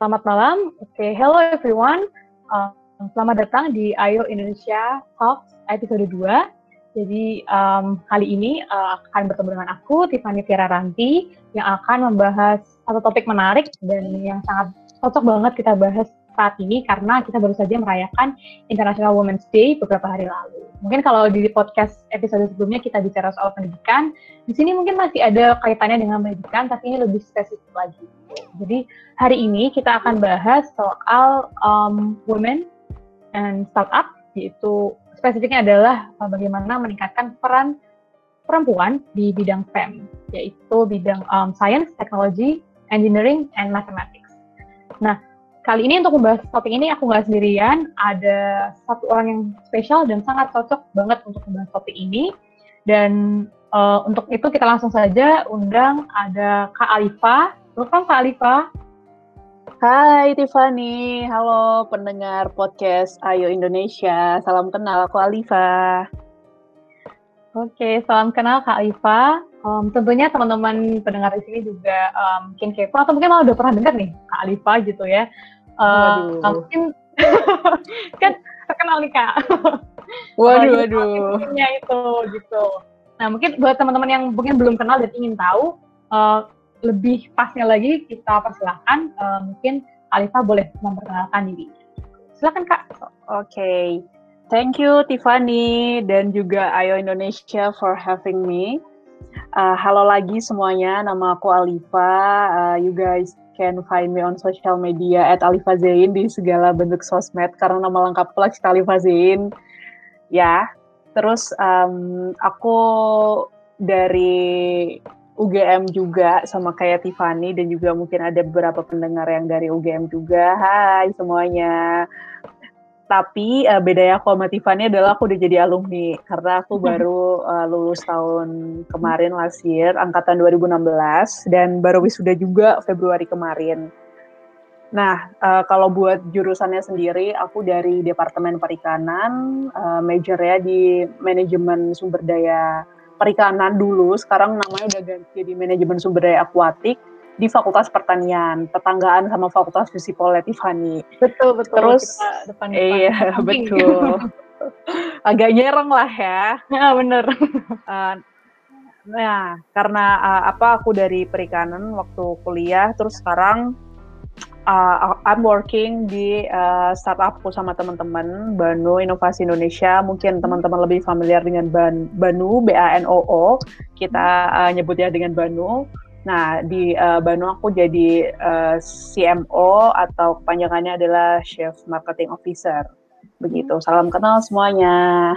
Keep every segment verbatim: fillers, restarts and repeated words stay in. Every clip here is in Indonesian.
Selamat malam. Oke, okay, hello everyone. Uh, selamat datang di Ayo Indonesia Talks episode dua. Jadi um, kali ini uh, akan bertemu dengan aku, Tiffany Tiara Ranti, yang akan membahas satu topik menarik dan yang sangat cocok banget kita bahas saat ini karena kita baru saja merayakan International Women's Day beberapa hari lalu. Mungkin kalau di podcast episode sebelumnya kita bicara soal pendidikan, di sini mungkin masih ada kaitannya dengan pendidikan, tapi ini lebih spesifik lagi. Jadi hari ini kita akan bahas soal um, women and startup, yaitu spesifiknya adalah bagaimana meningkatkan peran perempuan di bidang S T E M, yaitu bidang um, science, technology, engineering, and mathematics. Nah, kali ini untuk membahas topik ini aku nggak sendirian, ada satu orang yang spesial dan sangat cocok banget untuk membahas topik ini. Dan uh, untuk itu kita langsung saja undang ada Kak Alifa. Welcome Kak Alifa. Hai Tiffany, halo pendengar podcast Ayo Indonesia. Salam kenal, aku Alifa. Oke, salam kenal Kak Alifa. Um, tentunya teman-teman pendengar di sini juga um, mungkin kepo atau mungkin malah udah pernah dengar nih Kak Alifa gitu ya. Uh, mungkin kan terkenal nih Kak. Waduh, waduh. Mungkinnya itu gitu. Nah, mungkin buat teman-teman yang mungkin belum kenal dan ingin tahu uh, lebih pasnya lagi kita persilahkan uh, mungkin Alifa boleh memperkenalkan diri. Silakan Kak. Oke. Okay. Thank you Tiffany dan juga Ayo Indonesia for having me. Uh, halo lagi semuanya, nama aku Alifa. Uh, you guys can find me on social media at Alifazain di segala bentuk sosmed karena nama lengkapku lagi Alifazain. Ya, terus um, aku dari U G M juga sama kayak Tiffany dan juga mungkin ada beberapa pendengar yang dari U G M juga. Hai semuanya. Tapi uh, bedanya aku sama Tiffany adalah aku udah jadi alumni karena aku baru uh, lulus tahun kemarin last year, angkatan dua ribu enam belas dan baru wisuda juga Februari kemarin. Nah, uh, kalau buat jurusannya sendiri, aku dari Departemen Perikanan, uh, majornya di Manajemen Sumber Daya Perikanan dulu, sekarang namanya udah ganti jadi Manajemen Sumber Daya Akuatik di Fakultas Pertanian, tetanggaan sama Fakultas Fisipol ya Tiffany. Betul, betul. Terus, depan-depan. Iya, samping. Betul. Agak nyerang lah ya. Ya, bener. Uh, nah, karena uh, apa aku dari perikanan waktu kuliah, terus sekarang uh, I'm working di uh, startupku sama teman-teman, Banu Inovasi Indonesia. Mungkin teman-teman lebih familiar dengan Ban- Banu, B A N O O. Kita uh, nyebutnya dengan Banu. Nah, di uh, Banu aku jadi uh, C M O atau kepanjangannya adalah Chief Marketing Officer. Begitu, salam kenal semuanya.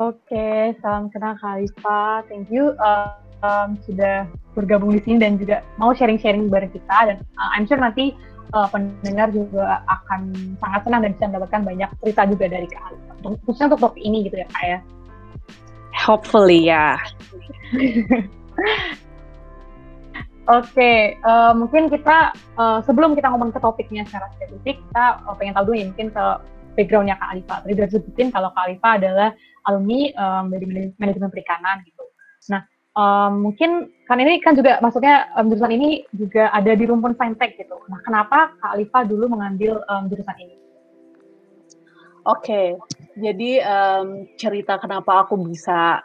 Oke, okay, salam kenal Kak Alifa. Thank you uh, um, sudah bergabung di sini dan juga mau sharing-sharing bareng kita. Dan uh, I'm sure nanti uh, pendengar juga akan sangat senang dan bisa mendapatkan banyak cerita juga dari Kak Alifa. Khususnya untuk topik ini gitu ya Kak ya. Hopefully ya. Yeah. Oke, okay, uh, mungkin kita uh, sebelum kita ngomong ke topiknya secara spesifik, kita uh, pengen tahu dulu ya mungkin ke background-nya Kak Alifa. Tadi sudah sebutin kalau Kak Alifa adalah alumni um, dari Manajemen Perikanan gitu. Nah, um, mungkin kan ini kan juga maksudnya um, jurusan ini juga ada di rumpun saintek gitu. Nah, kenapa Kak Alifa dulu mengambil um, jurusan ini? Oke, okay, jadi um, cerita kenapa aku bisa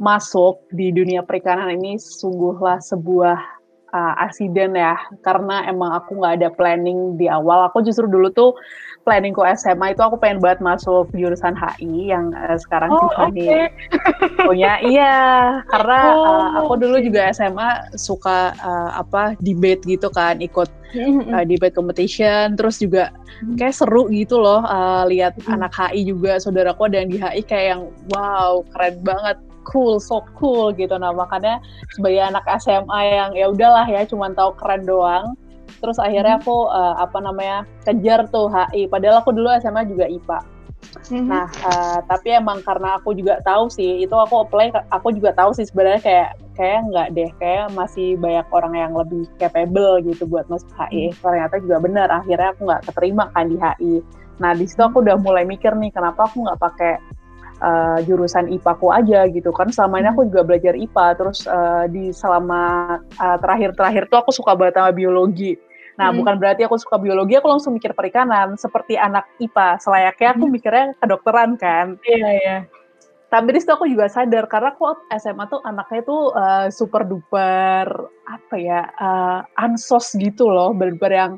masuk di dunia perikanan ini sungguhlah sebuah Uh, asiden ya, karena emang aku gak ada planning di awal. Aku justru dulu tuh planningku S M A itu aku pengen banget masuk jurusan H I yang uh, sekarang oh, Tiffany okay. punya. Iya, karena uh, aku dulu juga S M A suka uh, apa debate gitu kan, ikut uh, debate competition, terus juga kayak seru gitu loh uh, lihat hmm. anak H I juga, saudaraku ada yang di H I kayak yang wow keren banget. Cool, so cool gitu. Nah, makanya sebagai anak S M A yang ya udahlah ya cuman tahu keren doang. Terus akhirnya aku uh, apa namanya kejar tuh H I. Padahal aku dulu S M A juga I P A. Mm-hmm. Nah, uh, tapi emang karena aku juga tahu sih itu aku apply. Aku juga tahu sih sebenarnya kayak kayak nggak deh, kayak masih banyak orang yang lebih capable gitu buat masuk H I. Mm-hmm. Ternyata juga benar. Akhirnya aku nggak keterima kan di H I. Nah, di situ aku udah mulai mikir nih kenapa aku nggak pakai Uh, jurusan I P A ku aja gitu kan, selama ini aku juga belajar I P A terus uh, di selama uh, terakhir-terakhir tuh aku suka banget sama biologi Nah, hmm. bukan berarti aku suka biologi, aku langsung mikir perikanan. Seperti anak I P A, selayaknya aku hmm. mikirnya kedokteran kan. Iya, iya. Tapi di situ aku juga sadar, karena aku S M A tuh anaknya tuh uh, super duper, apa ya, uh, ansos gitu loh. Bener-bener yang,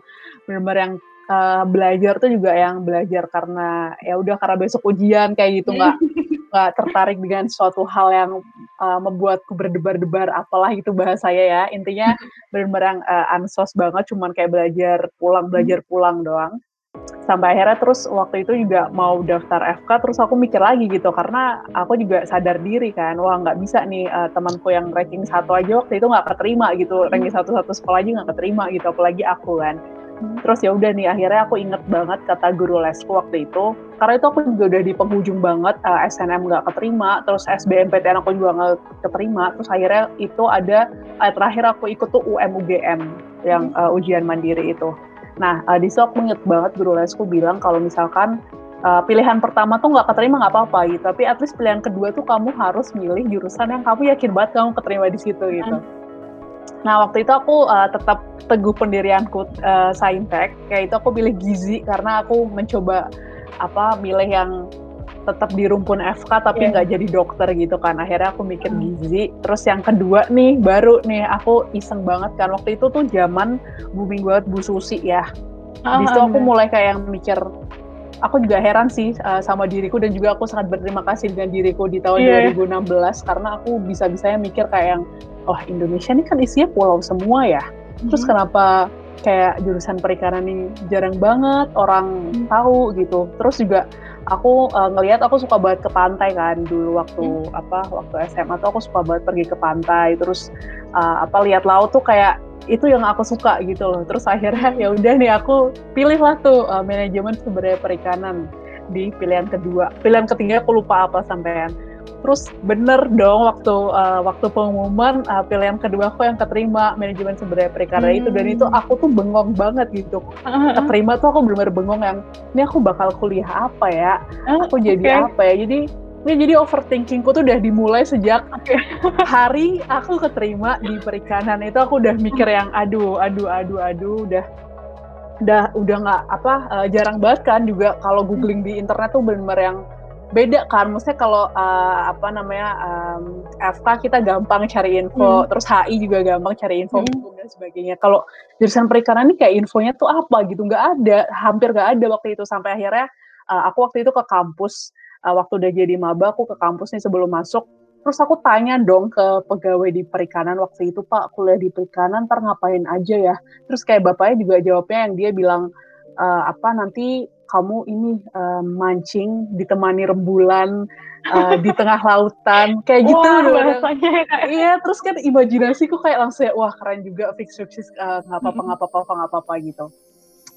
bener-bener yang uh, belajar tuh juga yang belajar karena, ya udah karena besok ujian kayak gitu, nggak nggak tertarik dengan suatu hal yang uh, membuatku berdebar-debar, apalah gitu bahasa saya ya. Intinya bener-bener yang uh, ansos banget, cuman kayak belajar pulang, belajar pulang doang. Sampai akhirnya terus waktu itu juga mau daftar F K, terus aku mikir lagi gitu, karena aku juga sadar diri kan, wah nggak bisa nih uh, temanku yang ranking satu aja waktu itu nggak keterima gitu, ranking satu satu sekolah aja nggak keterima gitu, apalagi aku kan. Terus ya udah nih, akhirnya aku inget banget kata guru lesku waktu itu, karena itu aku juga udah di penghujung banget, uh, S N M nggak keterima, terus S B M P T N aku juga nggak keterima, terus akhirnya itu ada uh, terakhir aku ikut tuh U M U G M yang uh, ujian mandiri itu. Nah, uh, di sok mengingat banget guru lesku bilang kalau misalkan uh, pilihan pertama tuh nggak keterima nggak apa-apa gitu, tapi at least pilihan kedua tuh kamu harus milih jurusan yang kamu yakin banget kamu keterima di situ gitu. Hmm. Nah, waktu itu aku uh, tetap teguh pendirianku uh, Saintek, kayak itu aku pilih gizi karena aku mencoba apa milih yang tetap di rumpun F K tapi nggak yeah. jadi dokter gitu kan. Akhirnya aku mikir gizi. Terus yang kedua nih, baru nih aku iseng banget kan. Waktu itu tuh zaman booming banget Bu Susi ya. Oh, di situ aku mulai kayak yang mikir, aku juga heran sih uh, sama diriku, dan juga aku sangat berterima kasih dengan diriku di tahun yeah. dua ribu enam belas, karena aku bisa-bisanya mikir kayak yang, oh Indonesia ini kan isinya pulau semua ya. Mm-hmm. Terus kenapa kayak jurusan perikanan ini jarang banget orang hmm. tahu gitu. Terus juga aku uh, ngelihat aku suka banget ke pantai kan dulu waktu hmm. apa waktu S M A tuh aku suka banget pergi ke pantai, terus uh, apa lihat laut tuh kayak itu yang aku suka gitu loh. Terus akhirnya ya udah nih aku pilihlah tuh uh, manajemen sumber daya perikanan di pilihan kedua. Pilihan ketiga aku lupa apa sampean. Terus bener dong waktu uh, waktu pengumuman uh, pilihan kedua aku yang keterima manajemen sumber daya perikanan hmm. itu, dan itu aku tuh bengong banget gitu. Uh-huh. Keterima tuh aku bener-bener bengong yang ini aku bakal kuliah apa ya? Uh, aku jadi okay. apa ya? Jadi ya jadi overthinkingku tuh udah dimulai sejak okay. hari aku keterima di perikanan itu, aku udah mikir yang aduh aduh aduh aduh udah udah udah nggak apa uh, jarang banget kan juga kalau googling di internet tuh bener-bener yang beda kan, maksudnya kalau uh, apa namanya um, F K kita gampang cari info, hmm. terus H I juga gampang cari info hmm. dan sebagainya. Kalau jurusan perikanan ini kayak infonya tuh apa gitu, nggak ada, hampir nggak ada waktu itu. Sampai akhirnya uh, aku waktu itu ke kampus, uh, waktu udah jadi maba aku ke kampus nih sebelum masuk, terus aku tanya dong ke pegawai di perikanan waktu itu, Pak kuliah di perikanan ntar ngapain aja ya? Terus kayak bapaknya juga jawabnya yang dia bilang uh, apa nanti kamu ini uh, mancing ditemani rembulan uh, di tengah lautan kayak gitu. Wah, iya, terus kan imajinasiku kayak langsung ya, wah keren juga fix-fix uh, nggak apa-apa nggak apa-apa nggak apa-apa gitu.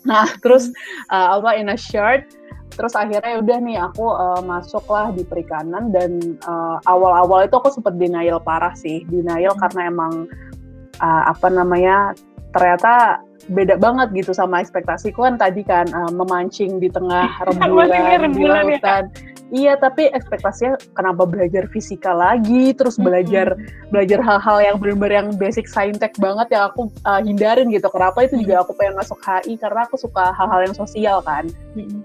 Nah terus uh, apa in a short, terus akhirnya udah nih aku uh, masuklah di perikanan, dan uh, awal-awal itu aku sempet denial parah sih, denial hmm. karena emang uh, apa namanya ternyata beda banget gitu sama ekspektasiku kan tadi kan uh, memancing di tengah rembulan, di lautan. Ya? Iya, tapi ekspektasinya kenapa belajar fisika lagi, terus belajar mm-hmm. belajar hal-hal yang benar-benar yang basic saintek banget yang aku uh, hindarin gitu. Kenapa itu juga aku pengen masuk H I karena aku suka hal-hal yang sosial kan. Mm-hmm.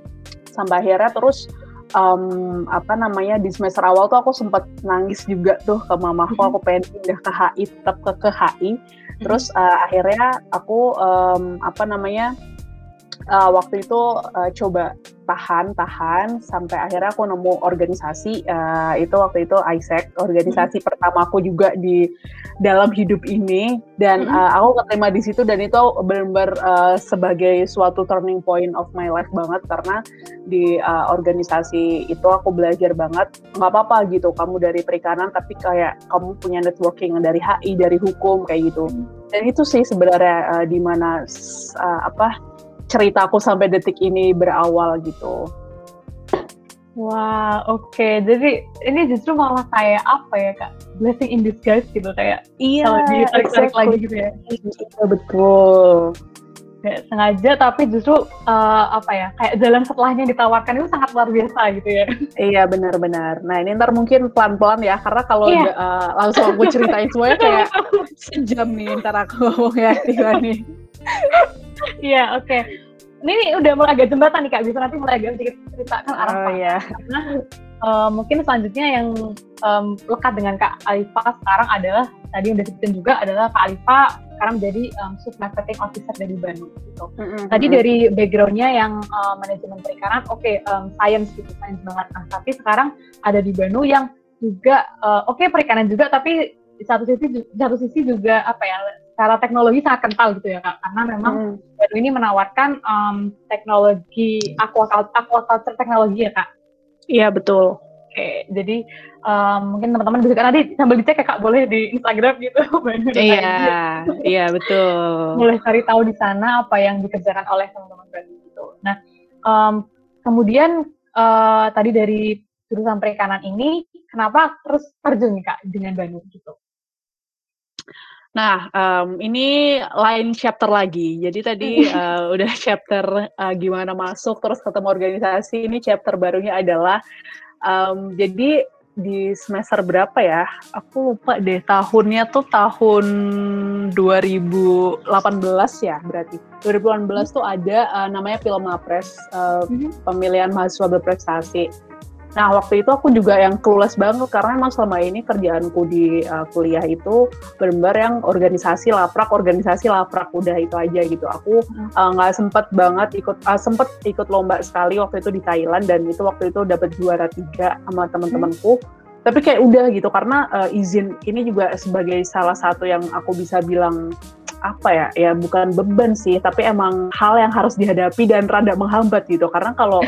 Sampai akhirnya terus Um, apa namanya di semester awal tuh aku sempat nangis juga tuh ke mamaku, aku pengen pindah ke H I, tetap ke, ke H I. Terus uh, akhirnya aku um, apa namanya uh, waktu itu uh, coba tahan-tahan sampai akhirnya aku nemu organisasi uh, itu waktu itu AIESEC, organisasi hmm. pertama aku juga di dalam hidup ini, dan hmm. uh, aku keterima di situ, dan itu benar-benar uh, sebagai suatu turning point of my life banget, karena di uh, organisasi itu aku belajar banget, nggak apa-apa gitu kamu dari perikanan tapi kayak kamu punya networking dari H I, dari hukum kayak gitu. Hmm. Dan itu sih sebenarnya uh, di mana uh, apa ceritaku sampai detik ini berawal gitu. Wah, wow, oke. Okay. Jadi ini justru malah kayak apa ya kak? Blessing in disguise gitu kayak. Iya. Kalau ditarik-tarik lagi gitu ya. Iya betul. Gak sengaja tapi justru uh, apa ya? Kayak jalan setelahnya ditawarkan itu sangat luar biasa gitu ya. Iya benar-benar. Nah ini ntar mungkin pelan-pelan ya, karena kalau yeah. uh, langsung aku ceritain semuanya kayak sejam nih ntar aku ngomongnya tiba nih. Iya, oke. Okay. Ini udah mulai agak jembatan nih Kak, bisa nanti mulai agak sedikit ceritakan arah Pak. Oh iya. Karena uh, mungkin selanjutnya yang um, lekat dengan Kak Alifa sekarang adalah, tadi udah disebutin juga, adalah Kak Alifa sekarang menjadi um, Chief Marketing Officer dari Banu. Gitu. Mm-hmm. Tadi dari backgroundnya yang uh, manajemen perikanan, oke, okay, um, science gitu, science banget. Nah, tapi sekarang ada di Banu yang juga, uh, oke okay, perikanan juga, tapi di satu sisi, satu sisi juga apa ya, secara teknologi sangat kental gitu ya Kak, karena memang hmm. Banu ini menawarkan um, teknologi aquaculture, aquaculture teknologi ya Kak? Iya betul. Oke, jadi um, mungkin teman-teman bisa kan nanti sambil dicek ya Kak, boleh di Instagram gitu. Iya, iya betul. Boleh cari tahu di sana apa yang dikerjakan oleh teman-teman Banu gitu. Nah, um, kemudian uh, tadi dari jurusan perikanan ini, kenapa terus terjun Kak dengan Banu gitu? Nah, um, ini lain chapter lagi. Jadi tadi uh, udah chapter uh, gimana masuk, terus ketemu organisasi. Ini chapter barunya adalah, um, jadi di semester berapa ya? Aku lupa deh, tahunnya tuh tahun dua ribu delapan belas ya berarti. dua ribu delapan belas hmm. tuh ada uh, namanya Pilomapres, uh, hmm. pemilihan mahasiswa berprestasi. Nah, waktu itu aku juga yang clueless banget, karena emang selama ini kerjaanku di uh, kuliah itu benar-benar yang organisasi laprak, organisasi laprak, udah itu aja gitu. Aku nggak uh, sempet banget ikut, uh, sempet ikut lomba sekali waktu itu di Thailand, dan itu waktu itu dapat juara tiga sama teman-temanku. Hmm. Tapi kayak udah gitu, karena uh, izin ini juga sebagai salah satu yang aku bisa bilang, apa ya, ya bukan beban sih, tapi emang hal yang harus dihadapi dan rada menghambat gitu. Karena kalau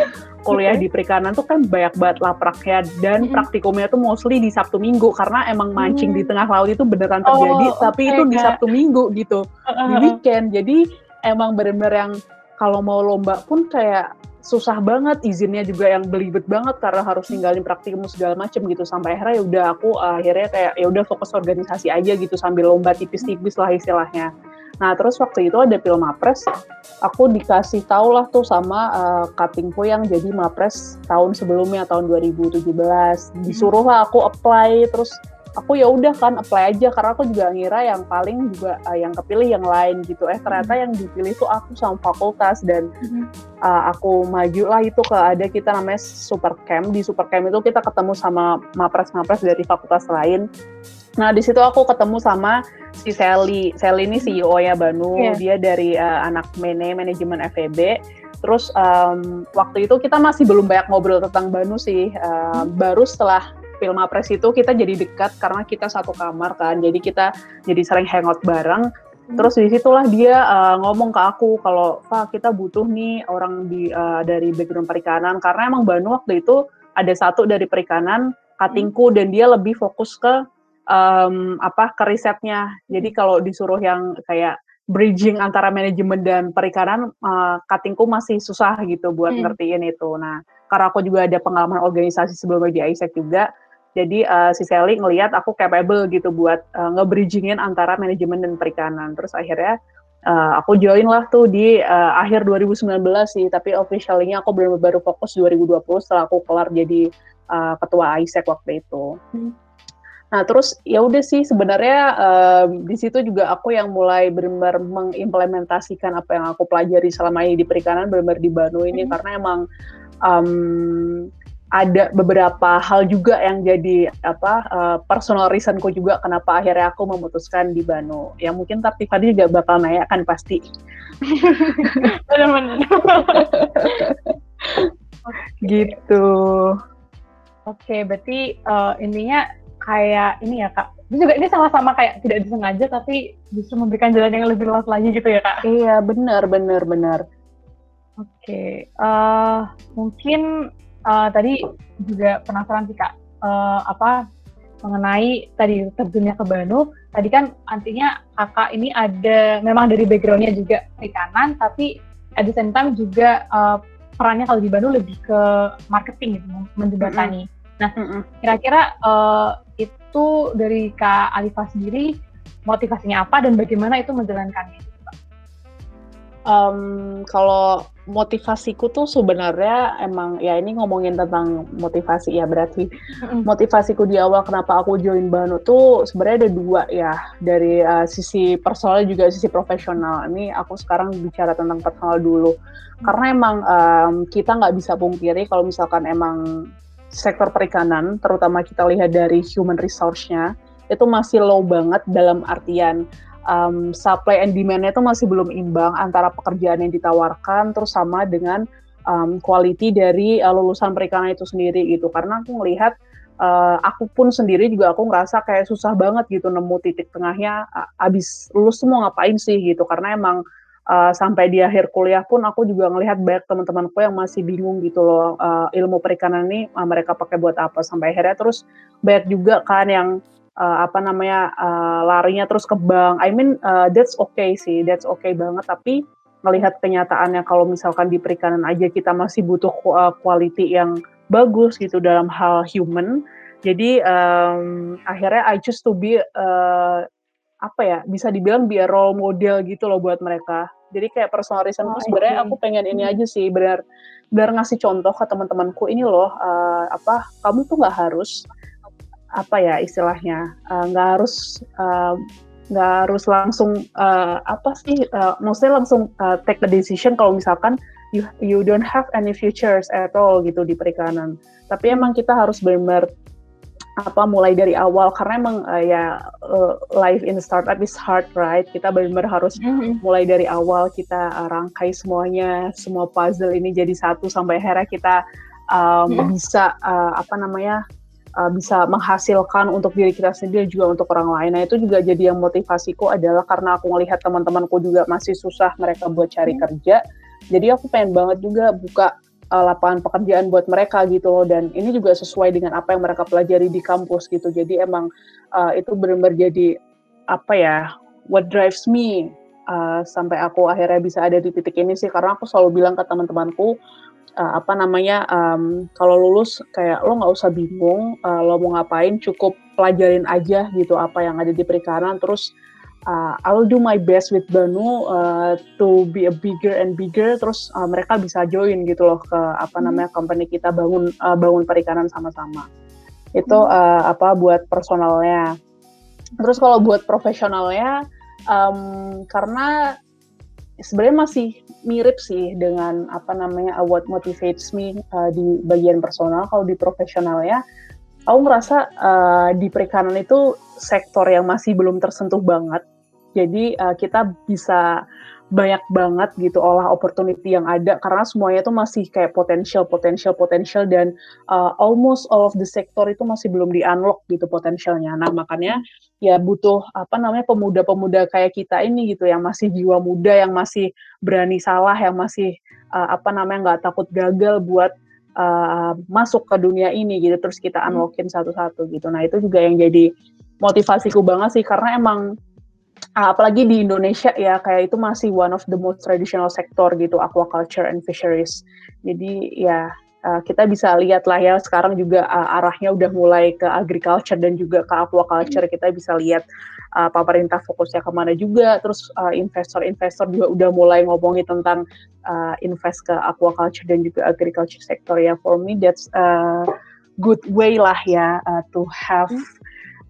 kuliah di perikanan tuh kan banyak banget lapraknya, dan praktikumnya tuh mostly di Sabtu Minggu, karena emang mancing hmm. di tengah laut itu beneran terjadi, oh, tapi okay, itu di Sabtu Minggu gitu, uh-huh. di weekend. Jadi emang bener-bener yang kalau mau lomba pun kayak susah banget, izinnya juga yang belibet banget karena harus ninggalin praktikum segala macem gitu. Sampai akhirnya yaudah aku uh, akhirnya kayak yaudah fokus organisasi aja gitu, sambil lomba tipis-tipis lah istilahnya. Nah terus waktu itu ada Pilmapres, aku dikasih tau lah tuh sama uh, katingku yang jadi Mapres tahun sebelumnya, tahun dua ribu tujuh belas. Disuruh lah aku apply, terus aku ya udah kan apply aja, karena aku juga ngira yang paling juga uh, yang kepilih yang lain gitu. Eh ternyata yang dipilih tuh aku sama fakultas, dan uh, aku maju lah itu ke, ada kita namanya supercamp. Di supercamp itu kita ketemu sama mapres-mapres dari fakultas lain. Nah di situ aku ketemu sama si Sally. Sally ini C E O-nya Banu, yeah. Dia dari uh, anak Mene, manajemen F E B. Terus um, waktu itu kita masih belum banyak ngobrol tentang Banu sih, uh, baru setelah Pilmapres itu kita jadi dekat karena kita satu kamar kan, jadi kita jadi sering hangout bareng. Terus disitulah dia uh, ngomong ke aku kalau, Fa, kita butuh nih orang di uh, dari background perikanan, karena emang Banu waktu itu ada satu dari perikanan, katingku, dan dia lebih fokus ke um, apa ke risetnya. Jadi kalau disuruh yang kayak bridging antara manajemen dan perikanan, uh, katingku masih susah gitu buat hmm. ngertiin itu. Nah, karena aku juga ada pengalaman organisasi sebelumnya di AIESEC juga, jadi uh, si Sally ngelihat aku capable gitu buat uh, nge-bridgingin antara manajemen dan perikanan. Terus akhirnya uh, aku join lah tuh di uh, akhir dua ribu sembilan belas sih, tapi officially-nya aku baru-baru fokus dua ribu dua puluh setelah aku kelar jadi uh, ketua AIESEC waktu itu. Hmm. Nah terus ya udah sih sebenarnya um, di situ juga aku yang mulai benar-benar mengimplementasikan apa yang aku pelajari selama ini di perikanan benar-benar di Banu ini, mm-hmm. karena emang um, ada beberapa hal juga yang jadi apa uh, personal reasonku juga kenapa akhirnya aku memutuskan di Banu, yang mungkin tapi tadi juga bakal nanya kan pasti. Benar-benar. Gitu. Oke, okay, berarti uh, intinya kayak ini ya Kak, ini juga ini sama-sama kayak tidak disengaja tapi justru memberikan jalan yang lebih luas lagi gitu ya Kak? Iya benar, benar, benar. Oke, okay. uh, mungkin uh, tadi juga penasaran sih Kak, uh, apa mengenai tadi terjunnya ke Banu, tadi kan artinya Kakak ini ada memang dari backgroundnya juga perikanan, tapi at the same time juga uh, perannya kalau di Banu lebih ke marketing gitu, menjembatani. Mm-hmm. Nah, Mm-mm. kira-kira uh, itu dari Kak Alifa sendiri motivasinya apa dan bagaimana itu menjalankannya? um, kalau motivasiku tuh sebenarnya emang ya ini ngomongin tentang motivasi ya berarti mm. motivasiku di awal kenapa aku join Banu tuh sebenarnya ada dua ya, dari uh, sisi personal juga sisi profesional. Ini aku sekarang bicara tentang personal dulu mm. karena emang um, kita nggak bisa pungkiri kalau misalkan emang sektor perikanan terutama kita lihat dari human resource-nya itu masih low banget dalam artian Um, supply and demand-nya itu masih belum imbang antara pekerjaan yang ditawarkan terus sama dengan um, quality dari uh, lulusan perikanan itu sendiri gitu. Karena aku ngelihat uh, aku pun sendiri juga aku ngerasa kayak susah banget gitu nemu titik tengahnya uh, abis lulus tuh mau ngapain sih gitu. Karena emang uh, sampai di akhir kuliah pun aku juga ngelihat banyak teman-temanku yang masih bingung gitu loh, uh, ilmu perikanan ini uh, mereka pakai buat apa. Sampai akhirnya terus banyak juga kan yang Uh, apa namanya uh, larinya terus ke bank. I mean uh, that's okay sih, that's okay banget. Tapi melihat kenyataannya kalau misalkan di perikanan aja kita masih butuh uh, quality yang bagus gitu dalam hal human. Jadi um, akhirnya I choose to be uh, apa ya bisa dibilang biar role model gitu loh buat mereka. Jadi kayak personal reason oh, sebenarnya okay. Aku pengen ini aja sih benar benar ngasih contoh ke teman-temanku ini loh uh, apa kamu tuh nggak harus apa ya istilahnya nggak uh, harus nggak uh, harus langsung uh, apa sih uh, maksudnya langsung uh, take the decision kalau misalkan you, you don't have any futures at all gitu di perikanan. Tapi emang kita harus benar-benar apa mulai dari awal karena emang uh, ya uh, life in startup is hard right. Kita benar-benar harus mm-hmm. mulai dari awal kita uh, rangkai semuanya semua puzzle ini jadi satu sampai akhirnya kita um, yeah. bisa uh, apa namanya Uh, bisa menghasilkan untuk diri kita sendiri juga untuk orang lain. Nah itu juga jadi yang motivasiku adalah karena aku melihat teman-temanku juga masih susah mereka buat cari hmm. kerja. Jadi aku pengen banget juga buka uh, lapangan pekerjaan buat mereka gitu loh. Dan ini juga sesuai dengan apa yang mereka pelajari di kampus gitu. Jadi emang uh, itu benar-benar jadi apa ya what drives me uh, sampai aku akhirnya bisa ada di titik ini sih. Karena aku selalu bilang ke teman-temanku Uh, apa namanya um, kalau lulus kayak lo nggak usah bingung uh, lo mau ngapain cukup pelajarin aja gitu apa yang ada di perikanan terus uh, I'll do my best with Banu uh, to be a bigger and bigger terus uh, mereka bisa join gitu loh ke apa namanya company kita bangun uh, bangun perikanan sama-sama itu uh, apa buat personalnya. Terus kalau buat profesionalnya um, karena sebenarnya masih mirip sih dengan apa namanya what motivates me uh, di bagian personal. Kalau di profesional ya, aku ngerasa uh, di perikanan itu sektor yang masih belum tersentuh banget. Jadi uh, kita bisa banyak banget gitu olah opportunity yang ada karena semuanya itu masih kayak potensial, potensial, potensial dan uh, almost all of the sector itu masih belum di-unlock gitu potensialnya. Nah makanya ya butuh apa namanya pemuda-pemuda kayak kita ini gitu yang masih jiwa muda, yang masih berani salah, yang masih uh, apa namanya nggak takut gagal buat uh, masuk ke dunia ini gitu terus kita unlockin satu-satu gitu. Nah itu juga yang jadi motivasiku banget sih karena emang apalagi di Indonesia ya kayak itu masih one of the most traditional sector gitu aquaculture and fisheries. Jadi ya kita bisa lihat lah ya sekarang juga arahnya udah mulai ke agriculture dan juga ke aquaculture. Kita bisa lihat uh, pemerintah fokusnya kemana juga. Terus uh, investor-investor juga udah mulai ngomongin tentang uh, invest ke aquaculture dan juga agriculture sector ya. For me that's a good way lah ya uh, to have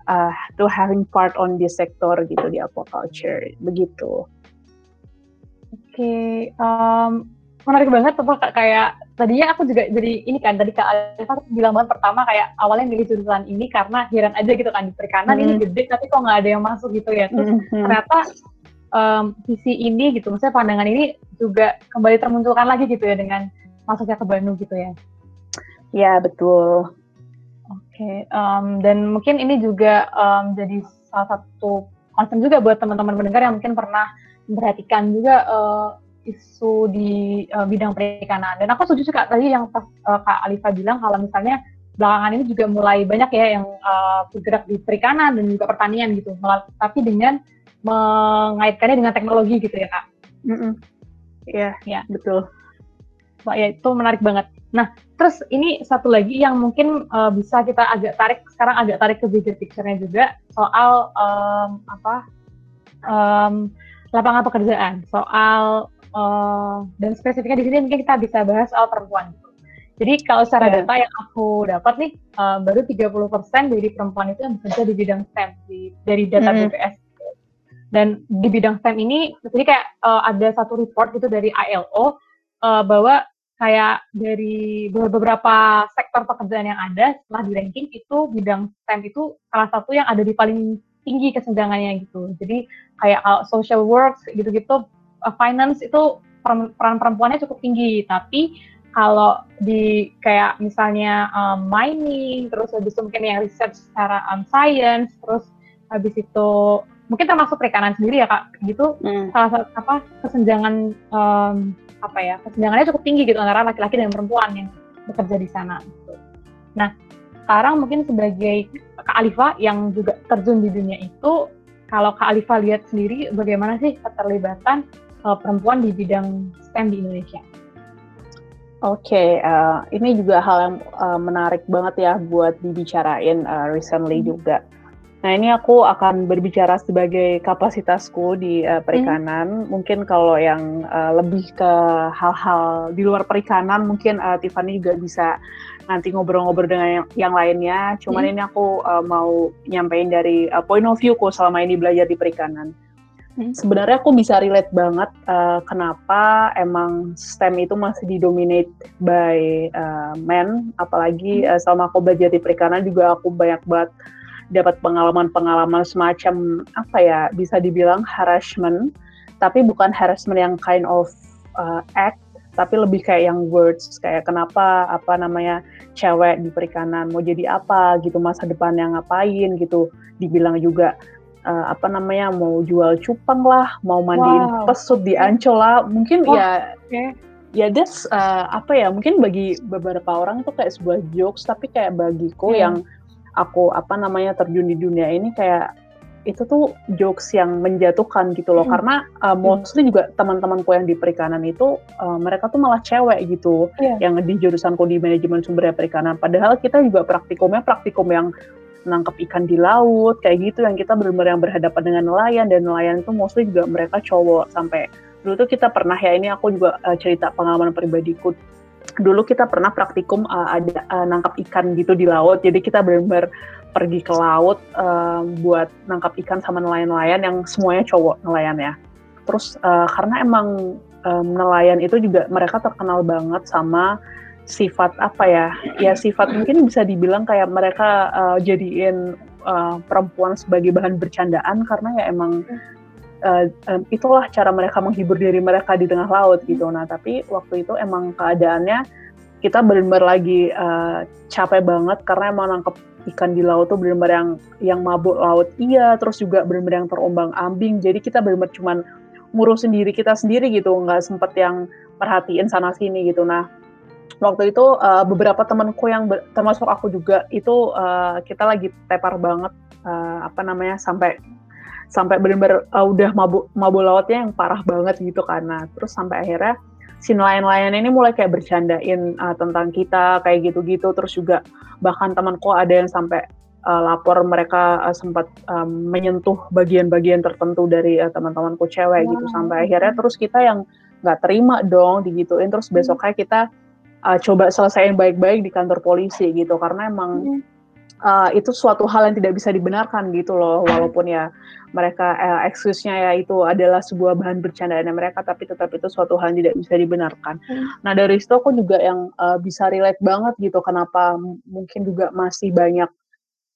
Uh, to having part on this sector gitu di aquaculture begitu. Oke, okay, um, menarik banget tuh Kak, kayak tadinya aku juga jadi ini kan tadi Kak Alifa bilang banget pertama kayak awalnya milih jurusan ini karena heran aja gitu kan di perikanan mm-hmm. ini gede tapi kok nggak ada yang masuk gitu ya. Terus mm-hmm. ternyata um, visi ini gitu, maksudnya pandangan ini juga kembali termunculkan lagi gitu ya dengan masuknya ke Banu gitu ya. Ya betul. Oke, okay, um, dan mungkin ini juga um, jadi salah satu concern juga buat teman-teman pendengar yang mungkin pernah memperhatikan juga uh, isu di uh, bidang perikanan. Dan aku setuju juga tadi yang uh, Kak Alifa bilang kalau misalnya belakangan ini juga mulai banyak ya yang uh, bergerak di perikanan dan juga pertanian gitu, tapi dengan mengaitkannya dengan teknologi gitu ya Kak. Iya, mm-hmm. yeah, yeah. betul. Wah, ya itu menarik banget. Nah, terus ini satu lagi yang mungkin uh, bisa kita agak tarik sekarang agak tarik ke bigger picture-nya juga soal um, apa um, lapangan pekerjaan, soal uh, dan spesifiknya di sini mungkin kita bisa bahas soal perempuan. Jadi kalau secara yeah. data yang aku dapat nih, uh, baru tiga puluh persen dari perempuan itu yang bekerja di bidang S T E M, di, dari data mm-hmm. B P S. Dan di bidang S T E M ini, jadi kayak uh, ada satu report gitu dari I L O, uh, bahwa kayak dari beberapa sektor pekerjaan yang ada, setelah di ranking itu bidang S T E M itu salah satu yang ada di paling tinggi kesenjangannya gitu. Jadi kayak uh, social work gitu-gitu, uh, finance itu peran, peran perempuannya cukup tinggi. Tapi kalau di kayak misalnya um, mining, terus habis itu mungkin yang research secara um, science, terus habis itu mungkin termasuk perikanan sendiri ya kak, gitu hmm. salah satu apa kesenjangan um, apa ya kesenjangannya cukup tinggi gitu antara laki-laki dan perempuan yang bekerja di sana. Gitu. Nah sekarang mungkin sebagai Kak Alifa yang juga terjun di dunia itu, kalau Kak Alifa lihat sendiri bagaimana sih keterlibatan uh, perempuan di bidang S T E M di Indonesia? Oke, okay, uh, ini juga hal yang uh, menarik banget ya buat dibicarain uh, recently hmm. juga. Nah ini aku akan berbicara sebagai kapasitasku di uh, perikanan. Hmm. Mungkin kalau yang uh, lebih ke hal-hal di luar perikanan, mungkin uh, Tiffany juga bisa nanti ngobrol-ngobrol dengan yang, yang lainnya, cuman hmm. ini aku uh, mau nyampein dari uh, point of view-ku selama ini belajar di perikanan. Hmm. Sebenarnya aku bisa relate banget uh, kenapa emang S T E M itu masih didominate by uh, men, apalagi hmm. uh, selama aku belajar di perikanan juga aku banyak banget dapat pengalaman-pengalaman semacam, apa ya, bisa dibilang harassment, tapi bukan harassment yang kind of uh, act, tapi lebih kayak yang words, kayak kenapa apa namanya cewek di perikanan mau jadi apa gitu, masa depannya ngapain gitu, dibilang juga uh, apa namanya mau jual cupang lah, mau mandiin wow. pesut di Ancol lah, mungkin wow. ya okay. ya that's uh, apa ya mungkin bagi beberapa orang itu kayak sebuah jokes, tapi kayak bagiku hmm. yang aku apa namanya terjun di dunia ini kayak itu tuh jokes yang menjatuhkan gitu loh, hmm. karena uh, mostly hmm. juga teman-temanku yang di perikanan itu uh, mereka tuh malah cewek gitu, yeah. yang di jurusanku di manajemen sumber daya perikanan, padahal kita juga praktikumnya praktikum yang nangkep ikan di laut, kayak gitu, yang kita benar-benar yang berhadapan dengan nelayan, dan nelayan tuh mostly juga mereka cowok. Sampai dulu tuh kita pernah ya, ini aku juga uh, cerita pengalaman pribadiku, dulu kita pernah praktikum uh, ada uh, nangkap ikan gitu di laut, jadi kita benar-benar pergi ke laut uh, buat nangkap ikan sama nelayan-nelayan yang semuanya cowok nelayan ya. Terus uh, karena emang um, nelayan itu juga mereka terkenal banget sama sifat apa ya, ya sifat mungkin bisa dibilang kayak mereka uh, jadiin uh, perempuan sebagai bahan bercandaan, karena ya emang Uh, um, itulah cara mereka menghibur diri mereka di tengah laut gitu. Nah tapi waktu itu emang keadaannya kita benar-benar lagi uh, capek banget, karena emang nangkep ikan di laut tuh benar-benar yang yang mabuk laut iya, terus juga benar-benar yang terombang-ambing, jadi kita benar-benar cuman ngurusin diri kita sendiri gitu, nggak sempet yang perhatiin sana sini gitu. Nah waktu itu uh, beberapa temanku yang ber- termasuk aku juga itu uh, kita lagi tepar banget uh, apa namanya sampai sampai benar-benar uh, udah mabuk mabuk lautnya yang parah banget gitu karena. Terus sampai akhirnya si nelayan-nelayan ini mulai kayak bercandain uh, tentang kita kayak gitu-gitu. Terus juga bahkan temanku ada yang sampai uh, lapor mereka uh, sempat um, menyentuh bagian-bagian tertentu dari uh, teman-temanku cewek wow. gitu. Sampai akhirnya terus kita yang nggak terima dong digituin. Terus besoknya kita uh, coba selesaiin baik-baik di kantor polisi gitu, karena emang yeah. Uh, itu suatu hal yang tidak bisa dibenarkan gitu loh, walaupun ya mereka uh, excuse-nya ya itu adalah sebuah bahan bercandaan mereka, tapi tetap itu suatu hal yang tidak bisa dibenarkan. Hmm. Nah dari situ aku juga yang uh, bisa relate banget gitu, kenapa m- mungkin juga masih banyak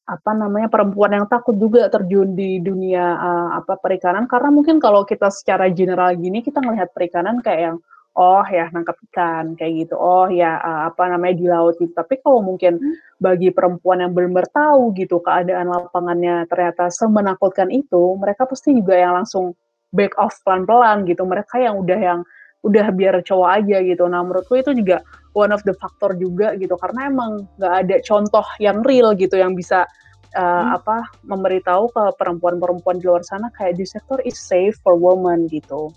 apa namanya perempuan yang takut juga terjun di dunia uh, apa perikanan, karena mungkin kalau kita secara general gini kita ngelihat perikanan kayak yang oh ya nangkap ikan kayak gitu, oh ya uh, apa namanya di laut gitu. Tapi kalau mungkin bagi perempuan yang belum bertahu gitu keadaan lapangannya ternyata semenakutkan itu, mereka pasti juga yang langsung back off pelan-pelan gitu, mereka yang udah yang udah biar cowok aja gitu. Nah menurutku itu juga one of the factor juga gitu, karena emang nggak ada contoh yang real gitu yang bisa Uh, hmm. apa memberitahu ke perempuan-perempuan di luar sana kayak di sektor is safe for women gitu.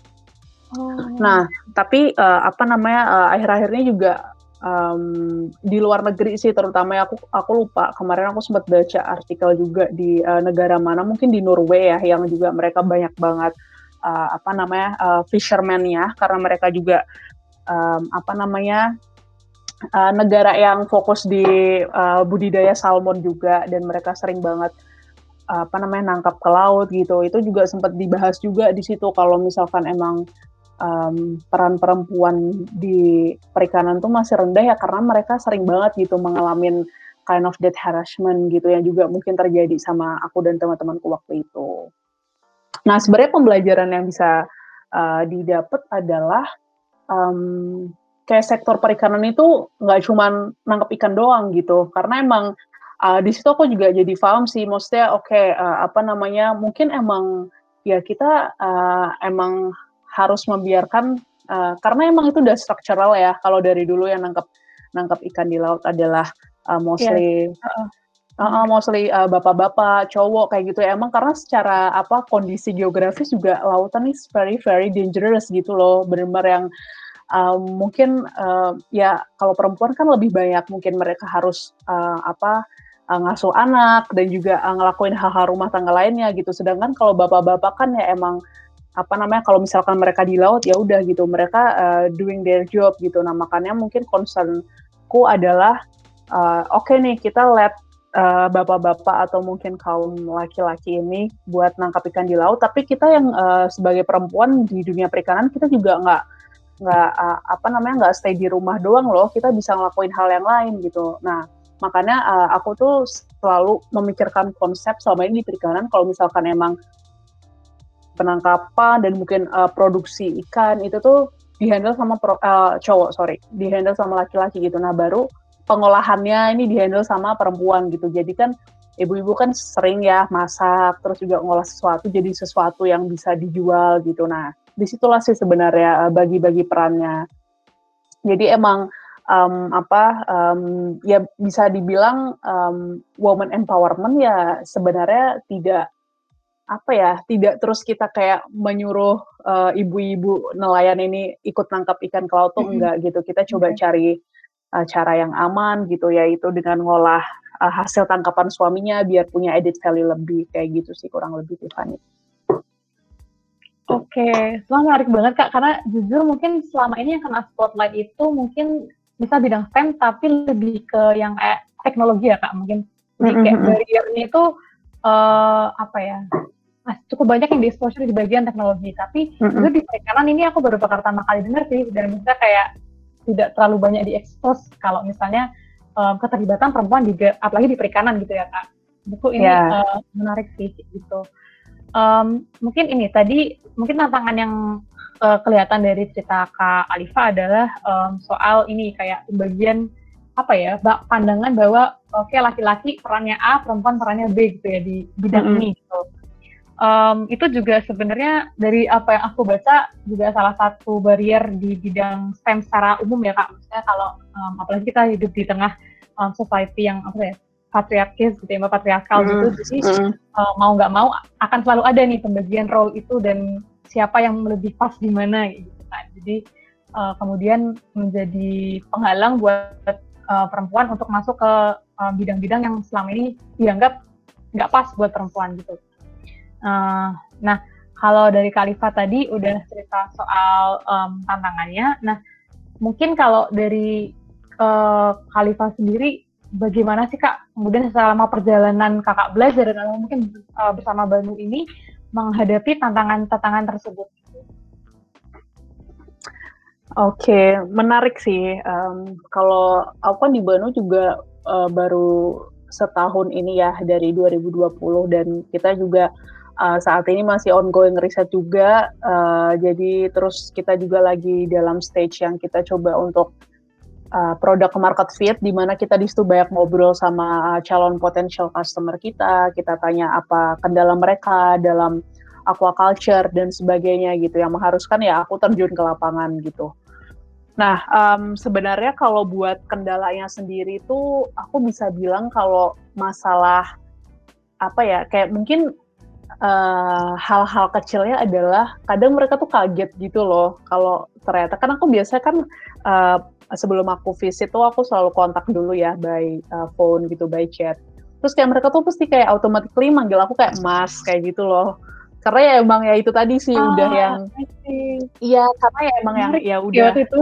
Nah, tapi uh, apa namanya uh, akhir-akhirnya juga um, di luar negeri sih terutama aku aku lupa, kemarin aku sempat baca artikel juga di uh, negara mana, mungkin di Norwegia ya, yang juga mereka banyak banget uh, apa namanya uh, fisherman-nya, karena mereka juga um, apa namanya uh, negara yang fokus di uh, budidaya salmon juga, dan mereka sering banget uh, apa namanya nangkap ke laut gitu. Itu juga sempat dibahas juga di situ kalau misalkan emang Um, peran perempuan di perikanan tuh masih rendah ya, karena mereka sering banget gitu mengalami kind of that harassment gitu yang juga mungkin terjadi sama aku dan teman-temanku waktu itu. Nah, sebenarnya pembelajaran yang bisa uh, didapat adalah um, kayak sektor perikanan itu nggak cuman nangkep ikan doang gitu, karena emang uh, di situ aku juga jadi paham sih, maksudnya oke okay, uh, apa namanya mungkin emang ya kita uh, emang harus membiarkan, uh, karena emang itu udah struktural ya, kalau dari dulu yang nangkep nangkep ikan di laut adalah uh, mostly yeah. uh, uh, mostly uh, bapak-bapak, cowok kayak gitu ya, emang karena secara apa kondisi geografis juga lautan is very very dangerous gitu loh, benar-benar yang uh, mungkin uh, ya kalau perempuan kan lebih banyak mungkin mereka harus uh, apa uh, ngasuh anak dan juga uh, ngelakuin hal-hal rumah tangga lainnya gitu, sedangkan kalau bapak-bapak kan ya emang apa namanya kalau misalkan mereka di laut ya udah gitu mereka uh, doing their job gitu. Nah makanya mungkin concernku adalah uh, oke okay nih kita let uh, bapak-bapak atau mungkin kaum laki-laki ini buat nangkap ikan di laut, tapi kita yang uh, sebagai perempuan di dunia perikanan kita juga nggak nggak uh, apa namanya nggak stay di rumah doang loh, kita bisa ngelakuin hal yang lain gitu. Nah makanya uh, aku tuh selalu memikirkan konsep selama ini di perikanan kalau misalkan emang penangkapan dan mungkin uh, produksi ikan itu tuh dihandle sama pro, uh, cowok sorry dihandle sama laki-laki gitu. Nah baru pengolahannya ini dihandle sama perempuan gitu. Jadi kan ibu-ibu kan sering ya masak terus juga ngolah sesuatu jadi sesuatu yang bisa dijual gitu. Nah disitulah sih sebenarnya uh, bagi-bagi perannya. Jadi emang Um, apa um, ya bisa dibilang um, woman empowerment ya sebenarnya tidak apa ya, tidak terus kita kayak menyuruh uh, ibu-ibu nelayan ini ikut nangkap ikan ke laut tuh enggak gitu. Kita coba okay. cari uh, cara yang aman gitu, yaitu dengan ngolah uh, hasil tangkapan suaminya biar punya added value lebih, kayak gitu sih kurang lebih Tiffany. Oke, okay. Wah menarik banget Kak, karena jujur mungkin selama ini yang kena spotlight itu mungkin bisa bidang STEM tapi lebih ke yang eh, teknologi ya Kak mungkin. Jadi kayak barriernya itu uh, apa ya, cukup banyak yang di-exposure di bagian teknologi, tapi mm-hmm. itu di perikanan ini aku baru pertama kali dengar sih, dan misalnya kayak tidak terlalu banyak di-expose kalau misalnya um, keterlibatan perempuan juga, apalagi di perikanan gitu ya Kak. Buku ini yeah. uh, menarik sih gitu. Um, mungkin ini tadi, mungkin tantangan yang uh, kelihatan dari cerita Kak Alifa adalah um, soal ini kayak pembagian apa ya, pandangan bahwa oke okay, laki-laki perannya A, perempuan perannya B gitu ya di bidang mm-hmm. ini gitu. Um, itu juga sebenarnya dari apa yang aku baca juga salah satu barrier di bidang STEM secara umum ya Kak. Maksudnya kalau um, apalagi kita hidup di tengah um, society yang apa ya patriarkis gitu ya, patriarkal mm, gitu, jadi mm. uh, mau nggak mau akan selalu ada nih pembagian role itu dan siapa yang lebih pas di mana gitu kan. Jadi uh, kemudian menjadi penghalang buat uh, perempuan untuk masuk ke uh, bidang-bidang yang selama ini dianggap nggak pas buat perempuan gitu. Uh, nah, kalau dari Kak Alifa tadi udah cerita soal um, tantangannya. Nah, mungkin kalau dari uh, Kak Alifa sendiri, bagaimana sih Kak, kemudian selama perjalanan Kakak belajar dan mungkin uh, bersama Banu ini menghadapi tantangan-tantangan tersebut? Oke, okay, menarik sih. Um, kalau aku kan di Banu juga uh, baru setahun ini ya dari dua ribu dua puluh, dan kita juga Uh, saat ini masih ongoing riset juga, uh, jadi terus kita juga lagi dalam stage yang kita coba untuk uh, produk market fit, di mana kita di situ banyak ngobrol sama uh, calon potential customer kita, kita tanya apa kendala mereka dalam aquaculture dan sebagainya gitu, yang mengharuskan ya aku terjun ke lapangan gitu. Nah um, sebenarnya kalau buat kendalanya sendiri tuh aku bisa bilang kalau masalah apa ya, kayak mungkin Uh, hal-hal kecilnya adalah kadang mereka tuh kaget gitu loh kalau ternyata, kan aku biasanya kan uh, sebelum aku visit tuh aku selalu kontak dulu ya by uh, phone gitu, by chat, terus kayak mereka tuh pasti kayak automatically manggil aku kayak mas kayak gitu loh, Karena ya emang ya itu tadi sih ah, udah yang iya karena ya emang yang ya udah itu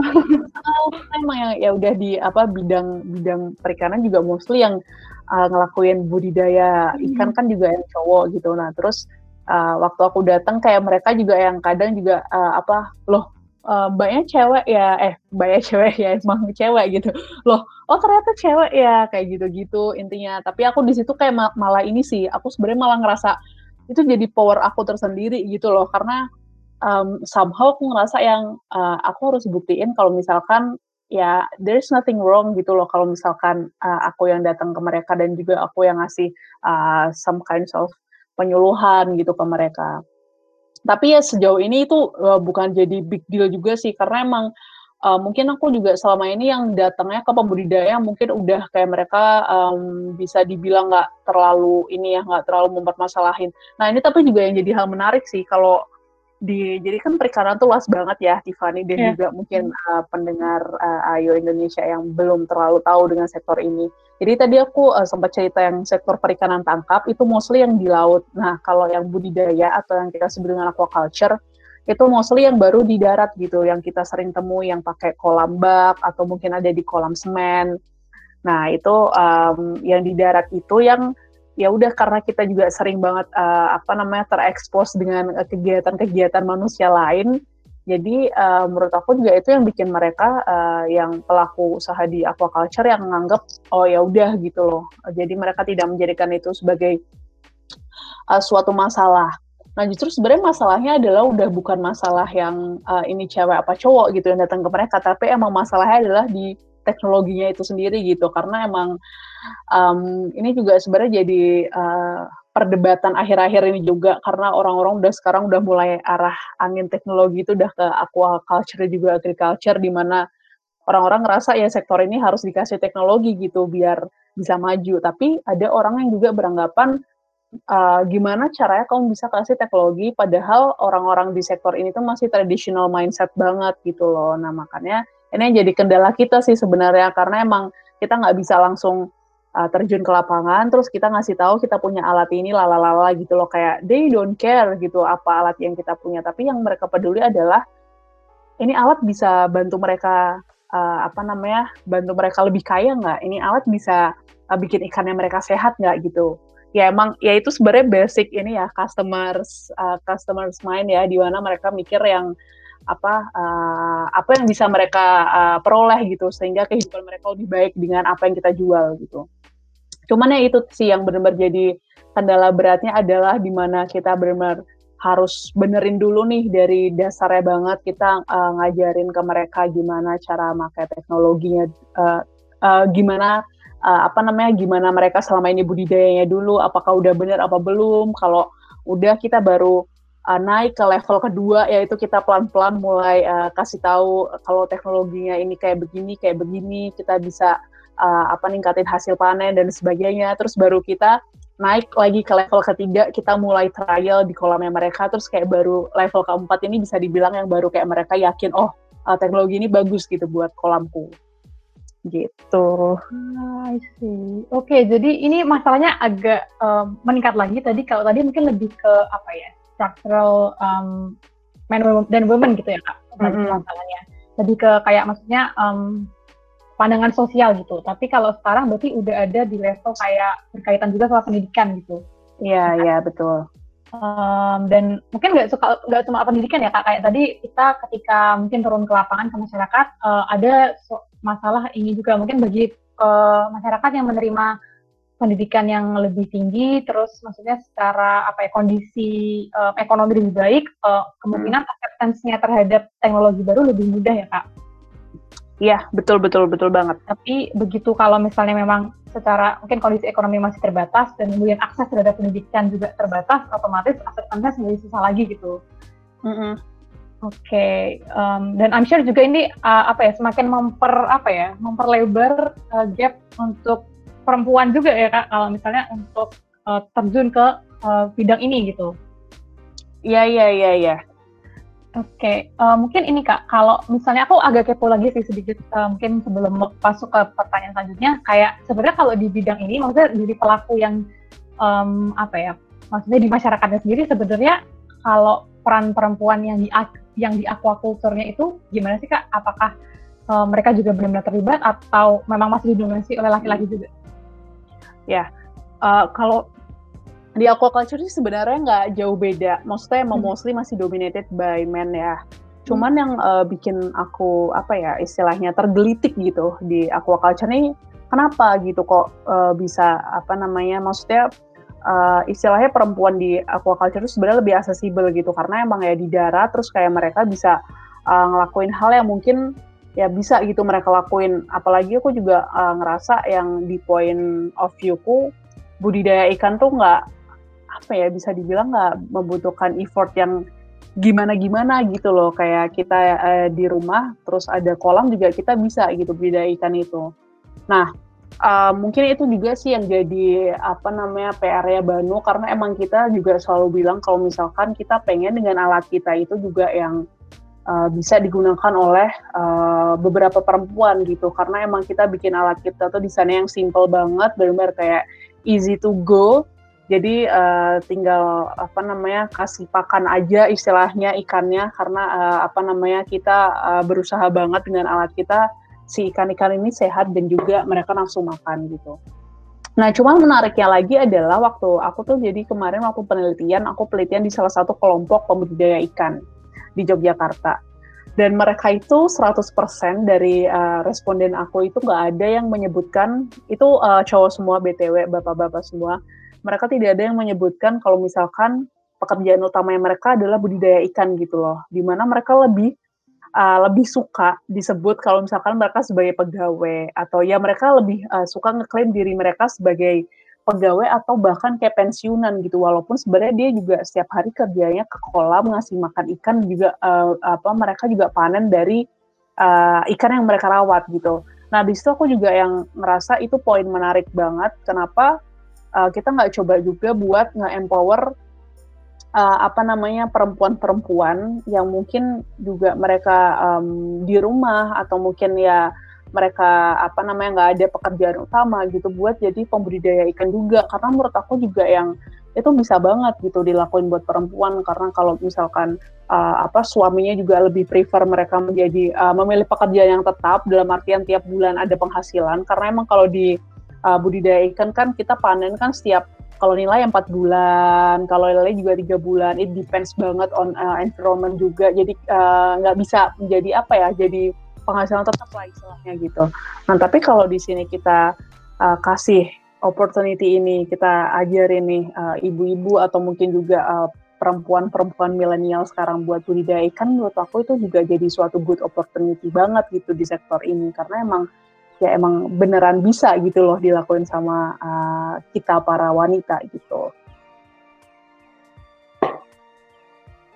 emang yang ya udah di apa bidang bidang perikanan juga mostly yang uh, ngelakuin budidaya ikan hmm. kan juga yang cowok gitu. Nah terus uh, waktu aku datang kayak mereka juga yang kadang juga uh, apa loh uh, mbaknya cewek ya eh mbaknya cewek ya emang cewek gitu loh, oh ternyata cewek ya, kayak gitu-gitu intinya. Tapi aku di situ kayak mal- malah ini sih aku sebenarnya malah ngerasa itu jadi power aku tersendiri gitu loh, karena um, somehow aku ngerasa yang uh, aku harus buktiin kalau misalkan ya there's nothing wrong gitu loh kalau misalkan uh, aku yang datang ke mereka dan juga aku yang ngasih uh, some kinds of penyuluhan gitu ke mereka. Tapi ya sejauh ini itu uh, bukan jadi big deal juga sih, karena emang Uh, mungkin aku juga selama ini yang datangnya ke pembudidaya mungkin udah kayak mereka um, bisa dibilang nggak terlalu ini ya, nggak terlalu mempermasalahin. Nah ini tapi juga yang jadi hal menarik sih kalau di, jadi kan perikanan tuh luas banget ya Tiffany dan yeah. juga mungkin uh, pendengar uh, Ayo Indonesia yang belum terlalu tahu dengan sektor ini. Jadi tadi aku uh, sempat cerita yang sektor perikanan tangkap itu mostly yang di laut. Nah kalau yang budidaya atau yang kita sebut dengan aquaculture itu mostly yang baru di darat gitu, yang kita sering temui yang pakai kolam bak atau mungkin ada di kolam semen. Nah itu um, yang di darat itu yang ya udah karena kita juga sering banget uh, apa namanya terekspos dengan kegiatan-kegiatan manusia lain. Jadi uh, menurut aku juga itu yang bikin mereka uh, yang pelaku usaha di aquaculture yang menganggap oh ya udah gitu loh. Jadi mereka tidak menjadikan itu sebagai uh, suatu masalah. Nah justru sebenarnya masalahnya adalah udah bukan masalah yang uh, ini cewek apa cowok gitu yang datang ke mereka, tapi emang masalahnya adalah di teknologinya itu sendiri gitu, karena emang um, ini juga sebenarnya jadi uh, perdebatan akhir-akhir ini juga, karena orang-orang udah sekarang udah mulai arah angin teknologi itu udah ke aquaculture juga agriculture, di mana orang-orang ngerasa ya sektor ini harus dikasih teknologi gitu biar bisa maju, tapi ada orang yang juga beranggapan Uh, gimana caranya kamu bisa kasih teknologi padahal orang-orang di sektor ini tuh masih traditional mindset banget gitu loh. Nah makanya ini jadi kendala kita sih sebenarnya, karena emang kita nggak bisa langsung uh, terjun ke lapangan terus kita ngasih tahu kita punya alat ini lalalala gitu loh, kayak they don't care gitu apa alat yang kita punya, tapi yang mereka peduli adalah ini alat bisa bantu mereka uh, apa namanya bantu mereka lebih kaya nggak, ini alat bisa uh, bikin ikannya mereka sehat nggak gitu. Ya emang ya itu sebenarnya basic ini ya customers uh, customers mind ya, di mana mereka mikir yang apa uh, apa yang bisa mereka uh, peroleh gitu sehingga kehidupan mereka lebih baik dengan apa yang kita jual gitu. Cuman ya itu sih yang benar-benar jadi kendala beratnya adalah di mana kita benar-benar harus benerin dulu nih dari dasarnya banget, kita uh, ngajarin ke mereka gimana cara pakai teknologinya, uh, uh, gimana Uh, apa namanya, gimana mereka selama ini budidayanya dulu, apakah udah benar apa belum. Kalau udah kita baru uh, naik ke level kedua, yaitu kita pelan-pelan mulai uh, kasih tahu kalau teknologinya ini kayak begini, kayak begini, kita bisa uh, apa ningkatin hasil panen dan sebagainya. Terus baru kita naik lagi ke level ketiga, kita mulai trial di kolamnya mereka, terus kayak baru level keempat ini bisa dibilang yang baru kayak mereka yakin, oh uh, teknologi ini bagus gitu buat kolamku. Gitu. I see. Oke, okay, jadi ini masalahnya agak um, meningkat lagi. Tadi kalau tadi mungkin lebih ke apa ya, structural um, men dan women gitu ya kak, mm-hmm. masalahnya. Lebih ke kayak maksudnya um, pandangan sosial gitu. Tapi kalau sekarang berarti udah ada di level kayak berkaitan juga sama pendidikan gitu. Iya, yeah, iya yeah, betul. Um, dan mungkin nggak nggak cuma pendidikan ya kak, kayak tadi kita ketika mungkin turun ke lapangan ke masyarakat uh, ada so- masalah ini juga mungkin bagi uh, masyarakat yang menerima pendidikan yang lebih tinggi, terus maksudnya secara apa ya kondisi uh, ekonomi lebih baik, uh, kemungkinan hmm. acceptance-nya terhadap teknologi baru lebih mudah ya kak. Iya, betul betul betul banget. Tapi begitu kalau misalnya memang secara mungkin kondisi ekonomi masih terbatas dan kemudian akses terhadap pendidikan juga terbatas, otomatis acceptance menjadi susah lagi gitu. Mm-hmm. Oke, okay. um, dan I'm sure juga ini uh, apa ya semakin memper apa ya memperlebar uh, gap untuk perempuan juga ya kak, kalau misalnya untuk uh, terjun ke uh, bidang ini gitu. Iya iya iya iya. Oke, okay. uh, mungkin ini kak, kalau misalnya aku agak kepo lagi sih sedikit, uh, mungkin sebelum masuk ke pertanyaan selanjutnya, kayak sebenarnya kalau di bidang ini, maksudnya dari pelaku yang um, apa ya, maksudnya di masyarakatnya sendiri sebenarnya kalau peran perempuan yang di yang di aquaculture-nya itu gimana sih Kak? Apakah uh, mereka juga benar-benar terlibat atau memang masih didominasi oleh laki-laki juga? Ya, uh, kalau di aquaculture sih sebenarnya nggak jauh beda. Maksudnya emang hmm. mostly masih dominated by men ya. Cuman hmm. yang uh, bikin aku apa ya istilahnya tergelitik gitu di aquaculture ini kenapa gitu kok uh, bisa apa namanya maksudnya uh, istilahnya perempuan di aquaculture itu sebenarnya lebih accessible gitu karena emang ya di darat terus kayak mereka bisa uh, ngelakuin hal yang mungkin ya bisa gitu mereka lakuin. Apalagi aku juga uh, ngerasa yang di point of view-ku budidaya ikan tuh nggak apa ya bisa dibilang nggak membutuhkan effort yang gimana-gimana gitu loh kayak kita eh, di rumah terus ada kolam juga kita bisa gitu budidaya ikan itu. Nah uh, mungkin itu juga sih yang jadi apa namanya P R-nya Banu karena emang kita juga selalu bilang kalau misalkan kita pengen dengan alat kita itu juga yang uh, bisa digunakan oleh uh, beberapa perempuan gitu karena emang kita bikin alat kita tuh desainnya yang simple banget benar-benar kayak easy to go. Jadi uh, tinggal apa namanya kasih pakan aja istilahnya ikannya karena uh, apa namanya kita uh, berusaha banget dengan alat kita si ikan-ikan ini sehat dan juga mereka langsung makan gitu. Nah cuman menariknya lagi adalah waktu aku tuh jadi kemarin waktu penelitian aku penelitian di salah satu kelompok pembudidaya ikan di Yogyakarta dan mereka itu seratus persen dari uh, responden aku itu nggak ada yang menyebutkan itu uh, cowok semua B T W bapak-bapak semua. Mereka tidak ada yang menyebutkan kalau misalkan pekerjaan utama yang mereka adalah budidaya ikan gitu loh. Dimana mereka lebih uh, lebih suka disebut kalau misalkan mereka sebagai pegawai. Atau ya mereka lebih uh, suka ngeklaim diri mereka sebagai pegawai atau bahkan kayak pensiunan gitu. Walaupun sebenarnya dia juga setiap hari kerjanya ke kolam, ngasih makan ikan juga uh, apa mereka juga panen dari uh, ikan yang mereka rawat gitu. Nah di situ aku juga yang ngerasa itu poin menarik banget. Kenapa? Uh, kita nggak coba juga buat nge-empower uh, apa namanya perempuan-perempuan yang mungkin juga mereka um, di rumah atau mungkin ya mereka apa namanya nggak ada pekerjaan utama gitu buat jadi pembudidaya ikan juga karena menurut aku juga yang itu bisa banget gitu dilakuin buat perempuan karena kalau misalkan uh, apa suaminya juga lebih prefer mereka menjadi uh, memilih pekerjaan yang tetap dalam artian tiap bulan ada penghasilan karena emang kalau di Uh, budidaya ikan kan kita panen kan setiap kalau nilai empat bulan, kalau nilai juga tiga bulan, it depends banget on uh, environment juga, jadi nggak uh, bisa menjadi apa ya, jadi penghasilan tetap lah istilahnya gitu. Nah tapi kalau di sini kita uh, kasih opportunity ini, kita ajarin nih uh, ibu-ibu atau mungkin juga uh, perempuan-perempuan milenial sekarang buat budidaya ikan, menurut aku itu juga jadi suatu good opportunity banget gitu di sektor ini, karena emang ya emang beneran bisa gitu loh dilakuin sama uh, kita para wanita gitu.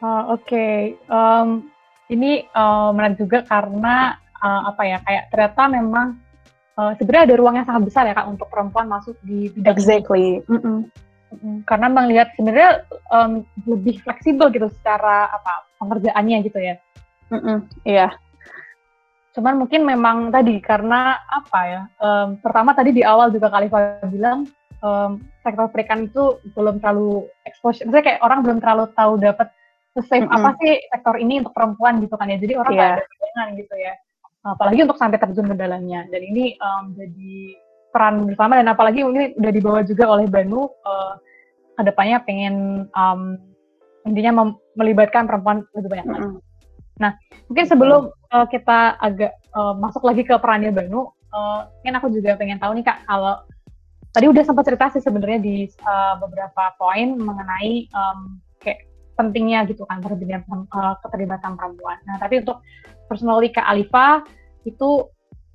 Uh, Oke, okay. um, ini uh, menarik juga karena uh, apa ya kayak ternyata memang uh, sebenarnya ada ruang yang sangat besar ya Kak untuk perempuan masuk di bidang exactly. Mm-mm. Mm-mm. Karena melihat sebenarnya um, lebih fleksibel gitu secara apa pengerjaannya gitu ya. Iya. Cuman mungkin memang tadi karena apa ya, um, pertama tadi di awal juga Kak Alifa bilang um, sektor perikanan itu belum terlalu exposure, maksudnya kayak orang belum terlalu tahu dapat sesame mm-hmm. apa sih sektor ini untuk perempuan gitu kan ya, jadi orang nggak yeah. ada bayangan gitu ya, apalagi untuk sampai terjun ke dalamnya, dan ini um, jadi peran bersama dan apalagi mungkin udah dibawa juga oleh Banu uh, kedepannya pengen um, intinya mem- melibatkan perempuan lebih banyak lagi. Mm-hmm. Nah, mungkin sebelum uh, kita agak uh, masuk lagi ke perannya Banu, uh, mungkin aku juga pengen tahu nih Kak, kalau tadi udah sempat cerita sih sebenarnya di uh, beberapa poin mengenai um, kayak pentingnya gitu kan terhadap uh, keterlibatan perempuan. Nah, tapi untuk personally Kak Alifa itu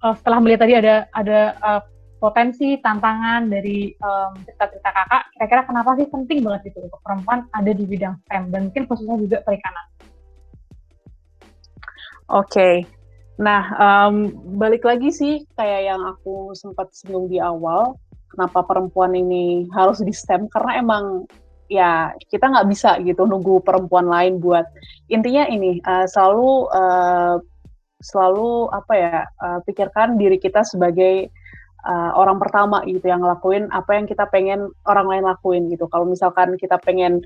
uh, setelah melihat tadi ada ada uh, potensi tantangan dari um, cerita-cerita Kakak, kira-kira kenapa sih penting banget itu untuk perempuan ada di bidang S T E M dan mungkin khususnya juga perikanan? Oke, okay. Nah um, balik lagi sih kayak yang aku sempat singgung di awal, kenapa perempuan ini harus di S T E M karena emang ya kita nggak bisa gitu nunggu perempuan lain buat intinya ini uh, selalu uh, selalu apa ya uh, pikirkan diri kita sebagai uh, orang pertama gitu yang ngelakuin apa yang kita pengen orang lain lakuin gitu. Kalau misalkan kita pengen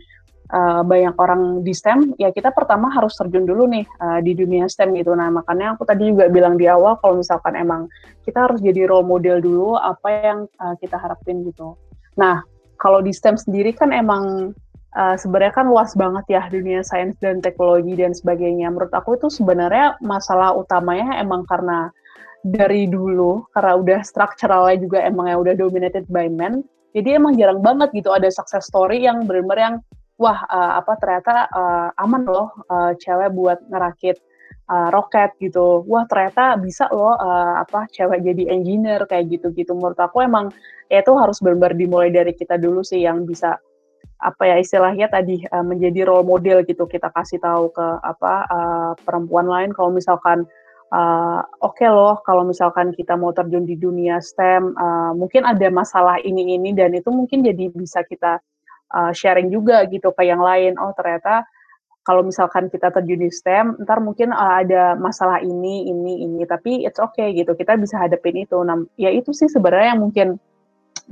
uh, banyak orang di STEM, ya kita pertama harus terjun dulu nih uh, di dunia STEM gitu. Nah, makanya aku tadi juga bilang di awal kalau misalkan emang kita harus jadi role model dulu apa yang uh, kita harapin gitu. Nah, kalau di STEM sendiri kan emang Uh, sebenarnya kan luas banget ya dunia sains dan teknologi dan sebagainya. Menurut aku itu sebenarnya masalah utamanya emang karena dari dulu, karena udah strukturalnya juga emang yang udah dominated by men, jadi emang jarang banget gitu ada success story yang benar-benar yang wah uh, apa ternyata uh, aman loh uh, cewek buat ngerakit uh, roket gitu, wah ternyata bisa loh uh, apa cewek jadi engineer kayak gitu-gitu. Menurut aku emang ya itu harus benar-benar dimulai dari kita dulu sih yang bisa apa ya istilahnya tadi uh, menjadi role model gitu, kita kasih tahu ke apa uh, perempuan lain kalau misalkan uh, oke okay loh kalau misalkan kita mau terjun di dunia STEM uh, mungkin ada masalah ini ini dan itu mungkin jadi bisa kita uh, sharing juga gitu ke yang lain. Oh ternyata kalau misalkan kita terjun di STEM ntar mungkin uh, ada masalah ini ini ini tapi it's okay gitu, kita bisa hadapin itu. Nah, ya itu sih sebenarnya yang mungkin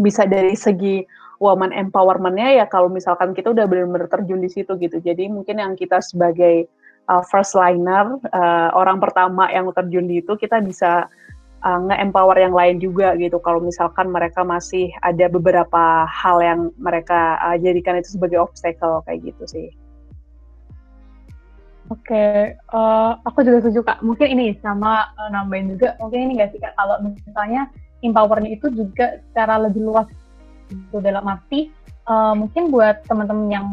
bisa dari segi woman empowerment-nya ya kalau misalkan kita udah benar-benar terjun di situ gitu. Jadi mungkin yang kita sebagai uh, first liner, uh, orang pertama yang terjun di itu, kita bisa uh, nge-empower yang lain juga gitu. Kalau misalkan mereka masih ada beberapa hal yang mereka uh, jadikan itu sebagai obstacle kayak gitu sih. Oke, okay. uh, aku juga setuju Kak. Mungkin ini sama uh, nambahin juga, mungkin ini nggak sih Kak, kalau misalnya empowerment itu juga secara lebih luas itu dalam arti uh, mungkin buat teman-teman yang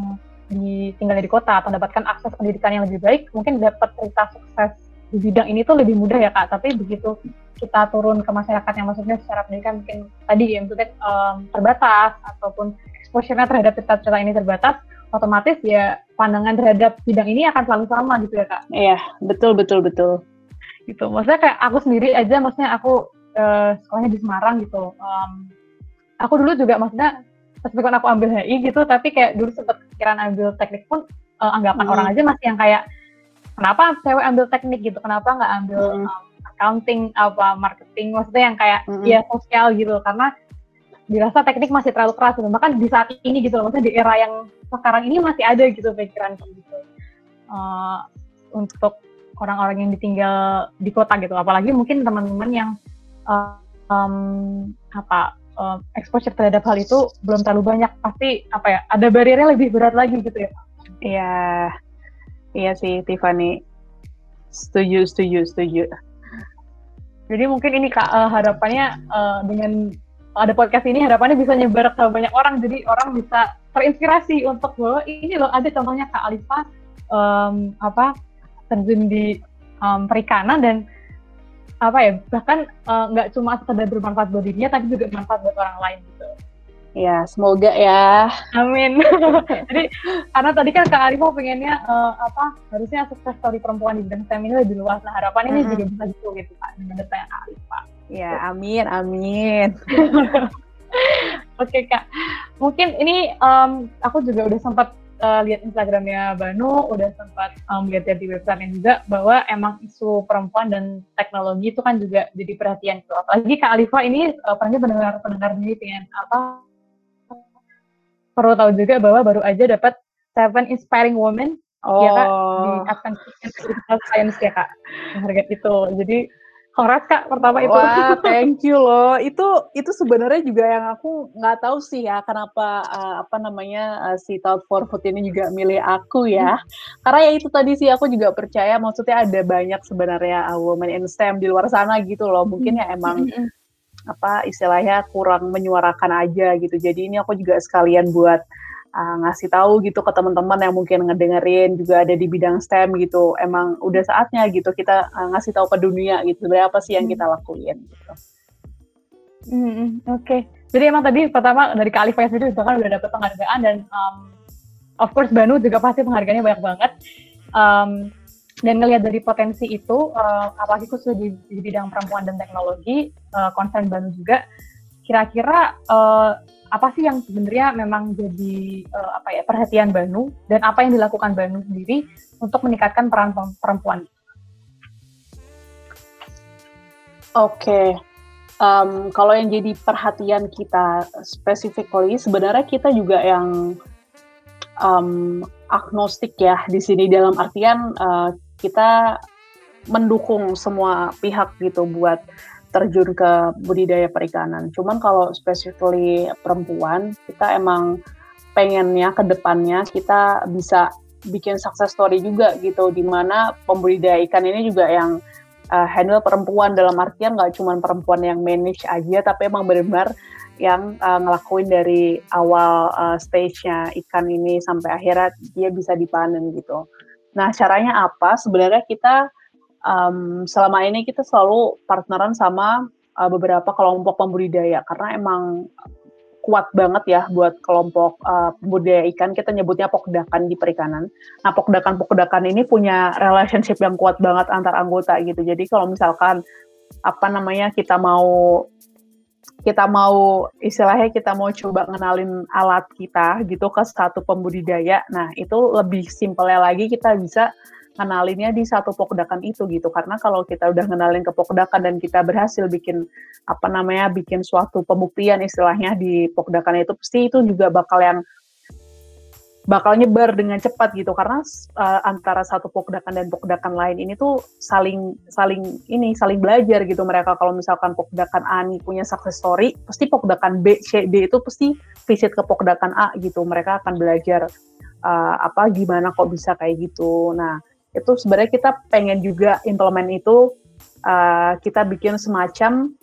di, tinggal di kota atau mendapatkan akses pendidikan yang lebih baik, mungkin dapat cerita sukses di bidang ini tuh lebih mudah ya Kak. Tapi begitu kita turun ke masyarakat yang maksudnya secara pendidikan mungkin tadi yang sudah um, terbatas ataupun exposure-nya terhadap cerita-cerita ini terbatas, otomatis ya pandangan terhadap bidang ini akan selalu sama gitu ya Kak. Iya, betul betul betul. Gitu. Maksudnya kayak aku sendiri aja, maksudnya aku uh, sekolahnya di Semarang gitu. Um, Aku dulu juga maksudnya meskipun aku ambil H I gitu, tapi kayak dulu sempat kepikiran ambil teknik pun uh, anggapan hmm. orang aja masih yang kayak kenapa cewek ambil teknik gitu, kenapa nggak ambil hmm. um, accounting apa marketing, maksudnya yang kayak hmm. ya sosial gitu, karena dirasa teknik masih terlalu keras gitu. Bahkan di saat ini gitu, maksudnya di era yang sekarang ini masih ada gitu pikiran gitu uh, untuk orang-orang yang ditinggal di kota gitu, apalagi mungkin teman-teman yang uh, um, apa Um, exposure terhadap hal itu belum terlalu banyak, pasti apa ya ada bariernya lebih berat lagi gitu ya. Iya, iya sih Tiffany, setuju setuju setuju. Jadi mungkin ini Kak uh, harapannya uh, dengan ada podcast ini harapannya bisa nyebar ke banyak orang, jadi orang bisa terinspirasi untuk bahwa ini loh ada contohnya Kak Alifa um, apa terjun di um, perikanan dan apa ya bahkan nggak uh, cuma sekedar bermanfaat buat dirinya tapi juga bermanfaat buat orang lain gitu. Ya semoga ya. Amin. Jadi karena tadi kan Kak Arifah pengennya uh, apa harusnya sukses story perempuan di bidang STEM ini lebih luas. Nah harapan ini mm-hmm. juga bisa gitu gitu Kak. Menurut saya Kak Arifah. Ya amin amin. Oke Kak. Mungkin ini um, aku juga udah sempat uh, lihat Instagramnya Banu, udah sempat melihat um, di websitenya juga bahwa emang isu perempuan dan teknologi itu kan juga jadi perhatian itu. Apalagi Kak Alifa ini uh, pernah pendengar-pendengar ini pengen apa? Perlu tahu juga bahwa baru aja dapat Seven Inspiring Women oh. ya Kak di Advanced Digital Science ya Kak. Harga itu. Jadi Horas Kak pertama itu. Wah, thank you loh. Itu itu sebenarnya juga yang aku nggak tahu sih ya kenapa uh, apa namanya uh, si Thought For Food ini juga milih aku ya. Hmm. Karena ya itu tadi sih aku juga percaya maksudnya ada banyak sebenarnya uh, women in STEM di luar sana gitu loh. Mungkin ya emang hmm. apa istilahnya kurang menyuarakan aja gitu. Jadi ini aku juga sekalian buat Uh, ngasih tahu gitu ke teman-teman yang mungkin ngedengerin juga ada di bidang STEM gitu, emang udah saatnya gitu kita uh, ngasih tahu ke dunia gitu sebenarnya apa sih yang kita lakuin gitu. Mm-hmm. Oke, okay. Jadi emang tadi pertama dari Kak Alifa sendiri juga kan udah dapet penghargaan dan um, of course Banu juga pasti penghargaannya banyak banget um, dan ngelihat dari potensi itu uh, apalagi khusus di, di bidang perempuan dan teknologi uh, concern Banu juga kira-kira uh, apa sih yang sebenarnya memang jadi uh, apa ya perhatian Banu dan apa yang dilakukan Banu sendiri untuk meningkatkan peran perempuan? Oke, okay. um, kalau yang jadi perhatian kita specifically sebenarnya kita juga yang um, agnostik ya di sini, dalam artian uh, kita mendukung semua pihak gitu buat terjun ke budidaya perikanan. Cuman kalau specifically perempuan, kita emang pengennya ke depannya kita bisa bikin success story juga gitu, di mana pembudidaya ikan ini juga yang uh, handle perempuan, dalam artian nggak cuma perempuan yang manage aja, tapi emang benar-benar yang uh, ngelakuin dari awal uh, stage-nya ikan ini sampai akhirnya dia bisa dipanen gitu. Nah, caranya apa? Sebenarnya kita Um, selama ini kita selalu partneran sama uh, beberapa kelompok pembudidaya, karena emang kuat banget ya buat kelompok uh, pembudidaya ikan, kita nyebutnya Pokdakan di perikanan. Nah, Pokdakan-Pokdakan ini punya relationship yang kuat banget antar anggota gitu. Jadi kalau misalkan apa namanya kita mau kita mau istilahnya kita mau coba ngenalin alat kita gitu ke satu pembudidaya, nah itu lebih simpelnya lagi kita bisa kenalinnya di satu Pokdakan itu gitu, karena kalau kita udah kenalin ke Pokdakan dan kita berhasil bikin apa namanya bikin suatu pembuktian istilahnya di Pokdakan itu, pasti itu juga bakal yang bakal nyebar dengan cepat gitu, karena uh, antara satu Pokdakan dan Pokdakan lain ini tuh saling saling ini saling belajar gitu mereka. Kalau misalkan Pokdakan A nih punya success story, pasti Pokdakan B, C, D itu pasti visit ke Pokdakan A gitu, mereka akan belajar uh, apa gimana kok bisa kayak gitu. Nah, itu sebenarnya kita pengen juga implement itu, uh, kita bikin semacam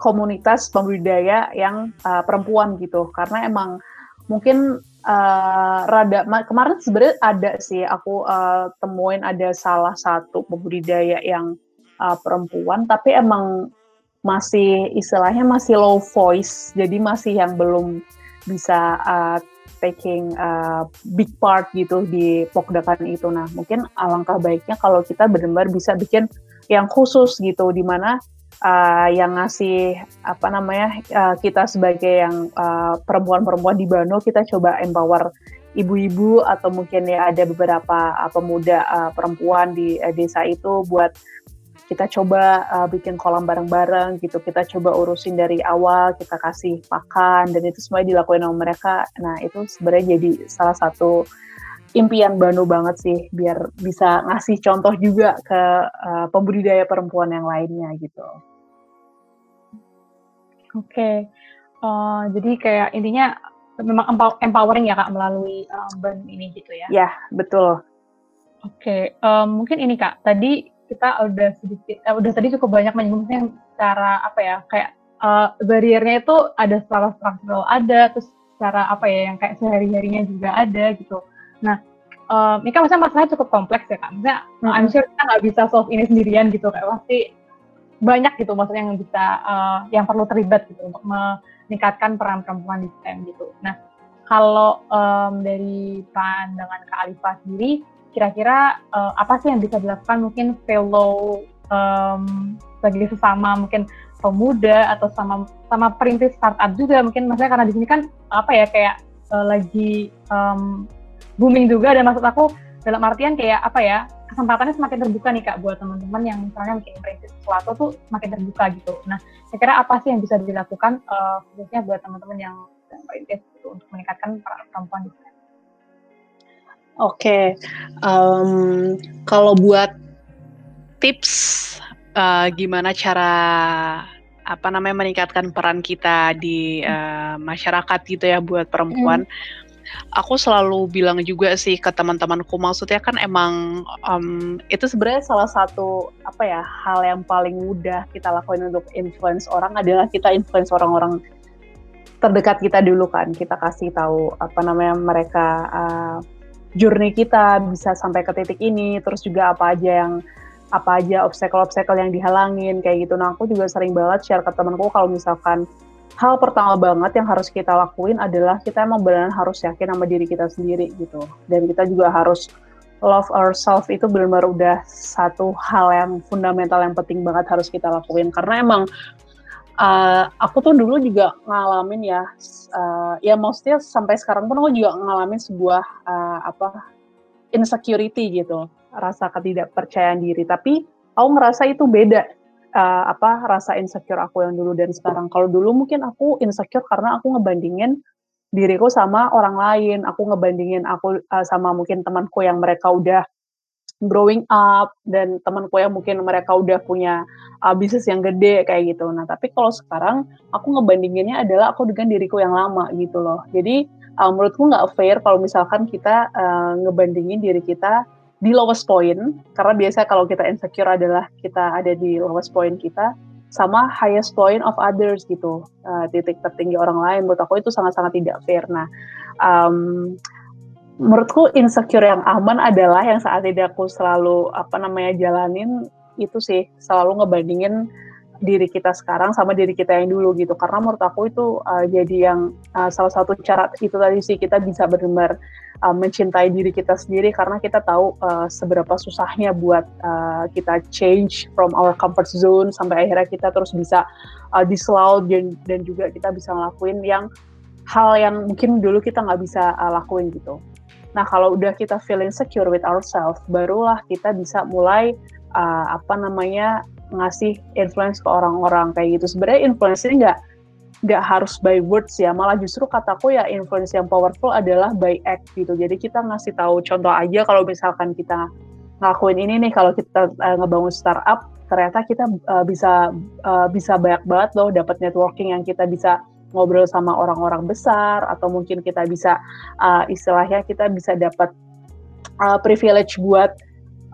komunitas pembudidaya yang uh, perempuan gitu, karena emang mungkin uh, rada ma- kemarin sebenarnya ada sih aku uh, temuin ada salah satu pembudidaya yang uh, perempuan, tapi emang masih istilahnya masih low voice, jadi masih yang belum bisa uh, taking uh, big part gitu di Pokdakan itu. Nah, mungkin alangkah baiknya kalau kita benar-benar bisa bikin yang khusus gitu, di mana uh, yang ngasih apa namanya uh, kita sebagai yang uh, perempuan-perempuan di Banu, kita coba empower ibu-ibu atau mungkin ya ada beberapa uh, pemuda uh, perempuan di uh, desa itu buat kita coba uh, bikin kolam bareng-bareng gitu, kita coba urusin dari awal, kita kasih pakan, dan itu semuanya dilakuin sama mereka. Nah, itu sebenarnya jadi salah satu impian Banu banget sih, biar bisa ngasih contoh juga ke uh, pembudidaya perempuan yang lainnya gitu. Oke, okay. uh, jadi kayak intinya memang empowering ya Kak melalui uh, Banu ini gitu ya? Ya, betul. Oke, okay. uh, mungkin ini Kak, tadi kita udah sedikit, eh, udah tadi cukup banyak menyinggung cara apa ya, kayak uh, bariernya itu ada secara struktural ada, terus cara apa ya, yang kayak sehari-harinya juga ada gitu. Nah, uh, ini kan misalnya masalahnya cukup kompleks ya Kak, misalnya hmm. I'm sure kita nggak bisa solve ini sendirian gitu, kayak pasti banyak gitu maksudnya yang bisa, uh, yang perlu terlibat gitu untuk meningkatkan peran perempuan di S T E M gitu. Nah, kalau um, dari pandangan Kak Alifa sendiri, kira-kira uh, apa sih yang bisa dilakukan mungkin fellow um, sebagai sesama mungkin pemuda atau sama sama perintis startup juga mungkin, maksudnya karena di sini kan apa ya kayak uh, lagi um, booming juga, dan maksud aku dalam artian kayak apa ya, kesempatannya semakin terbuka nih Kak buat teman-teman yang misalnya mungkin perintis sesuatu tuh semakin terbuka gitu. Nah, kira-kira apa sih yang bisa dilakukan uh, khususnya buat teman-teman yang perintis gitu, untuk meningkatkan peran perempuan di sana? Oke, okay. um, kalau buat tips uh, gimana cara apa namanya meningkatkan peran kita di uh, masyarakat gitu ya buat perempuan, mm. aku selalu bilang juga sih ke teman-temanku, maksudnya kan emang um, itu sebenarnya salah satu apa ya hal yang paling mudah kita lakuin untuk influence orang adalah kita influence orang-orang terdekat kita dulu kan, kita kasih tahu apa namanya mereka. Uh, journey kita bisa sampai ke titik ini, terus juga apa aja yang apa aja obstacle-obstacle yang dihalangin kayak gitu. Nah, aku juga sering banget share ke temanku kalau misalkan hal pertama banget yang harus kita lakuin adalah kita emang benar-benar harus yakin sama diri kita sendiri gitu, dan kita juga harus love ourselves, itu benar-benar udah satu hal yang fundamental yang penting banget harus kita lakuin, karena emang Uh, aku tuh dulu juga ngalamin ya, uh, ya maksudnya sampai sekarang pun aku juga ngalamin sebuah uh, apa insecurity gitu, rasa ketidakpercayaan diri. Tapi aku ngerasa itu beda uh, apa rasa insecure aku yang dulu dan sekarang. Kalau dulu mungkin aku insecure karena aku ngebandingin diriku sama orang lain. Aku ngebandingin aku uh, sama mungkin temanku yang mereka udah growing up dan temanku yang mungkin mereka udah punya uh, bisnis yang gede kayak gitu. Nah, tapi kalau sekarang aku ngebandinginnya adalah aku dengan diriku yang lama gitu loh. Jadi uh, menurutku nggak fair kalau misalkan kita uh, ngebandingin diri kita di lowest point, karena biasa kalau kita insecure adalah kita ada di lowest point kita sama highest point of others gitu, uh, titik tertinggi orang lain. Menurut aku itu sangat-sangat tidak fair. Nah, um, menurutku insecure yang aman adalah yang saat ini aku selalu apa namanya jalanin itu sih, selalu ngebandingin diri kita sekarang sama diri kita yang dulu gitu, karena menurut aku itu uh, jadi yang uh, salah satu cara itu tadi sih, kita bisa benar-benar uh, mencintai diri kita sendiri karena kita tahu uh, seberapa susahnya buat uh, kita change from our comfort zone sampai akhirnya kita terus bisa uh, diselaut dan, dan juga kita bisa ngelakuin yang hal yang mungkin dulu kita nggak bisa uh, lakuin gitu. Nah, kalau udah kita feeling secure with ourselves, barulah kita bisa mulai uh, apa namanya ngasih influence ke orang-orang kayak gitu. Sebenarnya influence ini nggak nggak harus by words ya, malah justru kataku ya influence yang powerful adalah by act gitu. Jadi kita ngasih tahu contoh aja, kalau misalkan kita ngelakuin ini nih, kalau kita uh, ngebangun startup, ternyata kita uh, bisa uh, bisa banyak banget loh dapat networking yang kita bisa ngobrol sama orang-orang besar, atau mungkin kita bisa uh, istilahnya kita bisa dapat uh, privilege buat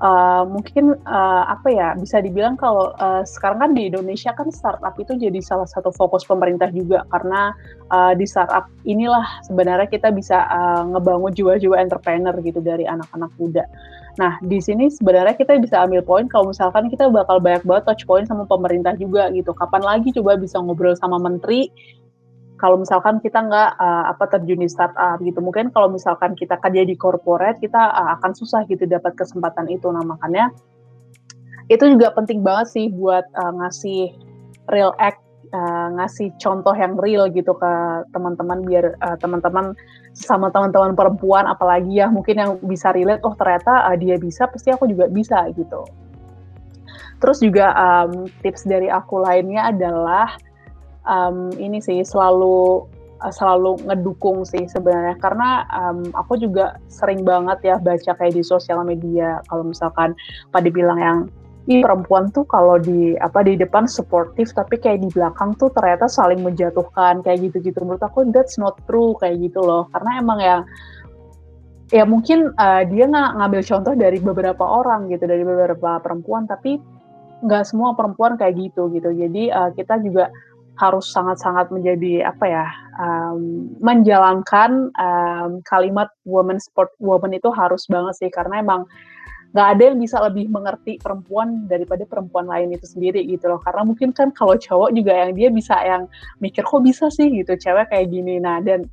uh, mungkin uh, apa ya, bisa dibilang kalau uh, sekarang kan di Indonesia kan startup itu jadi salah satu fokus pemerintah juga, karena uh, di startup inilah sebenarnya kita bisa uh, ngebangun jiwa-jiwa entrepreneur gitu dari anak-anak muda. Nah, di sini sebenarnya kita bisa ambil poin kalau misalkan kita bakal banyak banget touch point sama pemerintah juga gitu. Kapan lagi coba bisa ngobrol sama menteri kalau misalkan kita nggak uh, apa terjun di startup gitu. Mungkin kalau misalkan kita kerja di corporate, kita uh, akan susah gitu dapat kesempatan itu. Nah, makanya itu juga penting banget sih buat uh, ngasih real act, uh, ngasih contoh yang real gitu ke teman-teman, biar uh, teman-teman sama teman-teman perempuan apalagi ya mungkin yang bisa relate, oh ternyata uh, dia bisa, pasti aku juga bisa gitu. Terus juga um, tips dari aku lainnya adalah Um, ini sih selalu selalu ngedukung sih sebenarnya, karena um, aku juga sering banget ya baca kayak di sosial media kalau misalkan pada bilang yang ih perempuan tuh kalau di apa di depan supportive tapi kayak di belakang tuh ternyata saling menjatuhkan kayak gitu-gitu. Menurut aku that's not true kayak gitu loh, karena emang ya ya mungkin uh, dia nggak ngambil contoh dari beberapa orang gitu, dari beberapa perempuan, tapi nggak semua perempuan kayak gitu gitu. Jadi uh, kita juga harus sangat-sangat menjadi apa ya um, menjalankan um, kalimat woman support woman itu harus banget sih, karena emang nggak ada yang bisa lebih mengerti perempuan daripada perempuan lain itu sendiri gitu loh. Karena mungkin kan kalau cowok juga yang dia bisa yang mikir kok bisa sih gitu cewek kayak gini. Nah, dan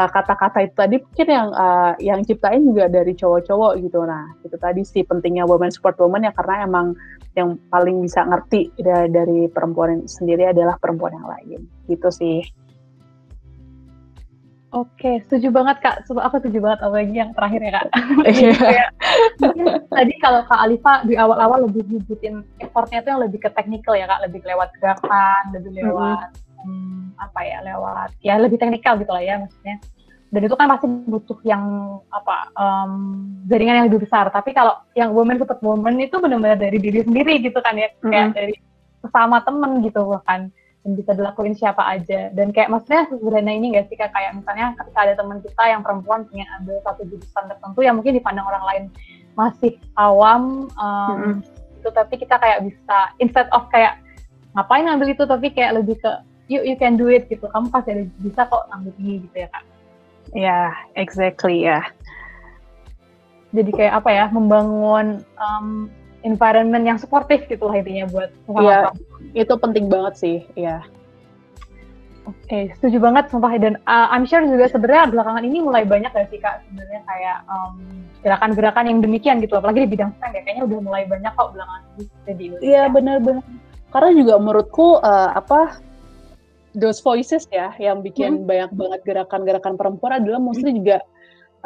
uh, kata-kata itu tadi mungkin yang uh, yang ciptain juga dari cowok-cowok gitu. Nah, itu tadi sih pentingnya woman support woman ya, karena emang yang paling bisa ngerti dari perempuan sendiri adalah perempuan yang lain, gitu sih. Oke, setuju banget Kak. Aku setuju banget apalagi yang terakhir ya Kak. Yeah. Mungkin tadi kalau Kak Alifa di awal-awal lebih nyebutin effortnya itu yang lebih ke teknikal ya Kak, lebih lewat gerakan, lebih lewat mm-hmm. hmm, apa ya, lewat ya lebih teknikal gitu lah ya maksudnya. Dan itu kan pasti butuh yang apa um, jaringan yang lebih besar. Tapi kalau yang women support women itu benar-benar dari diri sendiri gitu kan ya, kayak mm-hmm. dari sesama temen gitu kan, dan bisa dilakuin siapa aja. Dan kayak maksudnya sederhana ini nggak sih Kak, kayak misalnya ketika ada teman kita yang perempuan punya ambil satu jurusan tertentu yang mungkin dipandang orang lain masih awam um, mm-hmm. itu, tapi kita kayak bisa instead of kayak ngapain ambil itu, tapi kayak lebih ke you you can do it gitu, kamu pasti ada, bisa kok ambil ini gitu ya Kak. Ya, yeah, exactly ya. Yeah. Jadi kayak apa ya, membangun um, environment yang suportif gitu lah intinya buat orang-orang. Yeah, itu penting banget sih, ya. Yeah. Oke, okay, setuju banget sumpah. Dan uh, I'm sure juga sebenarnya belakangan ini mulai banyak gak sih Kak sebenarnya kayak um, gerakan-gerakan yang demikian gitu, apalagi di bidang S T E M ya, kayaknya udah mulai banyak kok belakangan ini. Iya, yeah, benar-benar. Karena juga menurutku uh, apa? those voices ya, yang bikin hmm. banyak banget gerakan-gerakan perempuan adalah mostly hmm. juga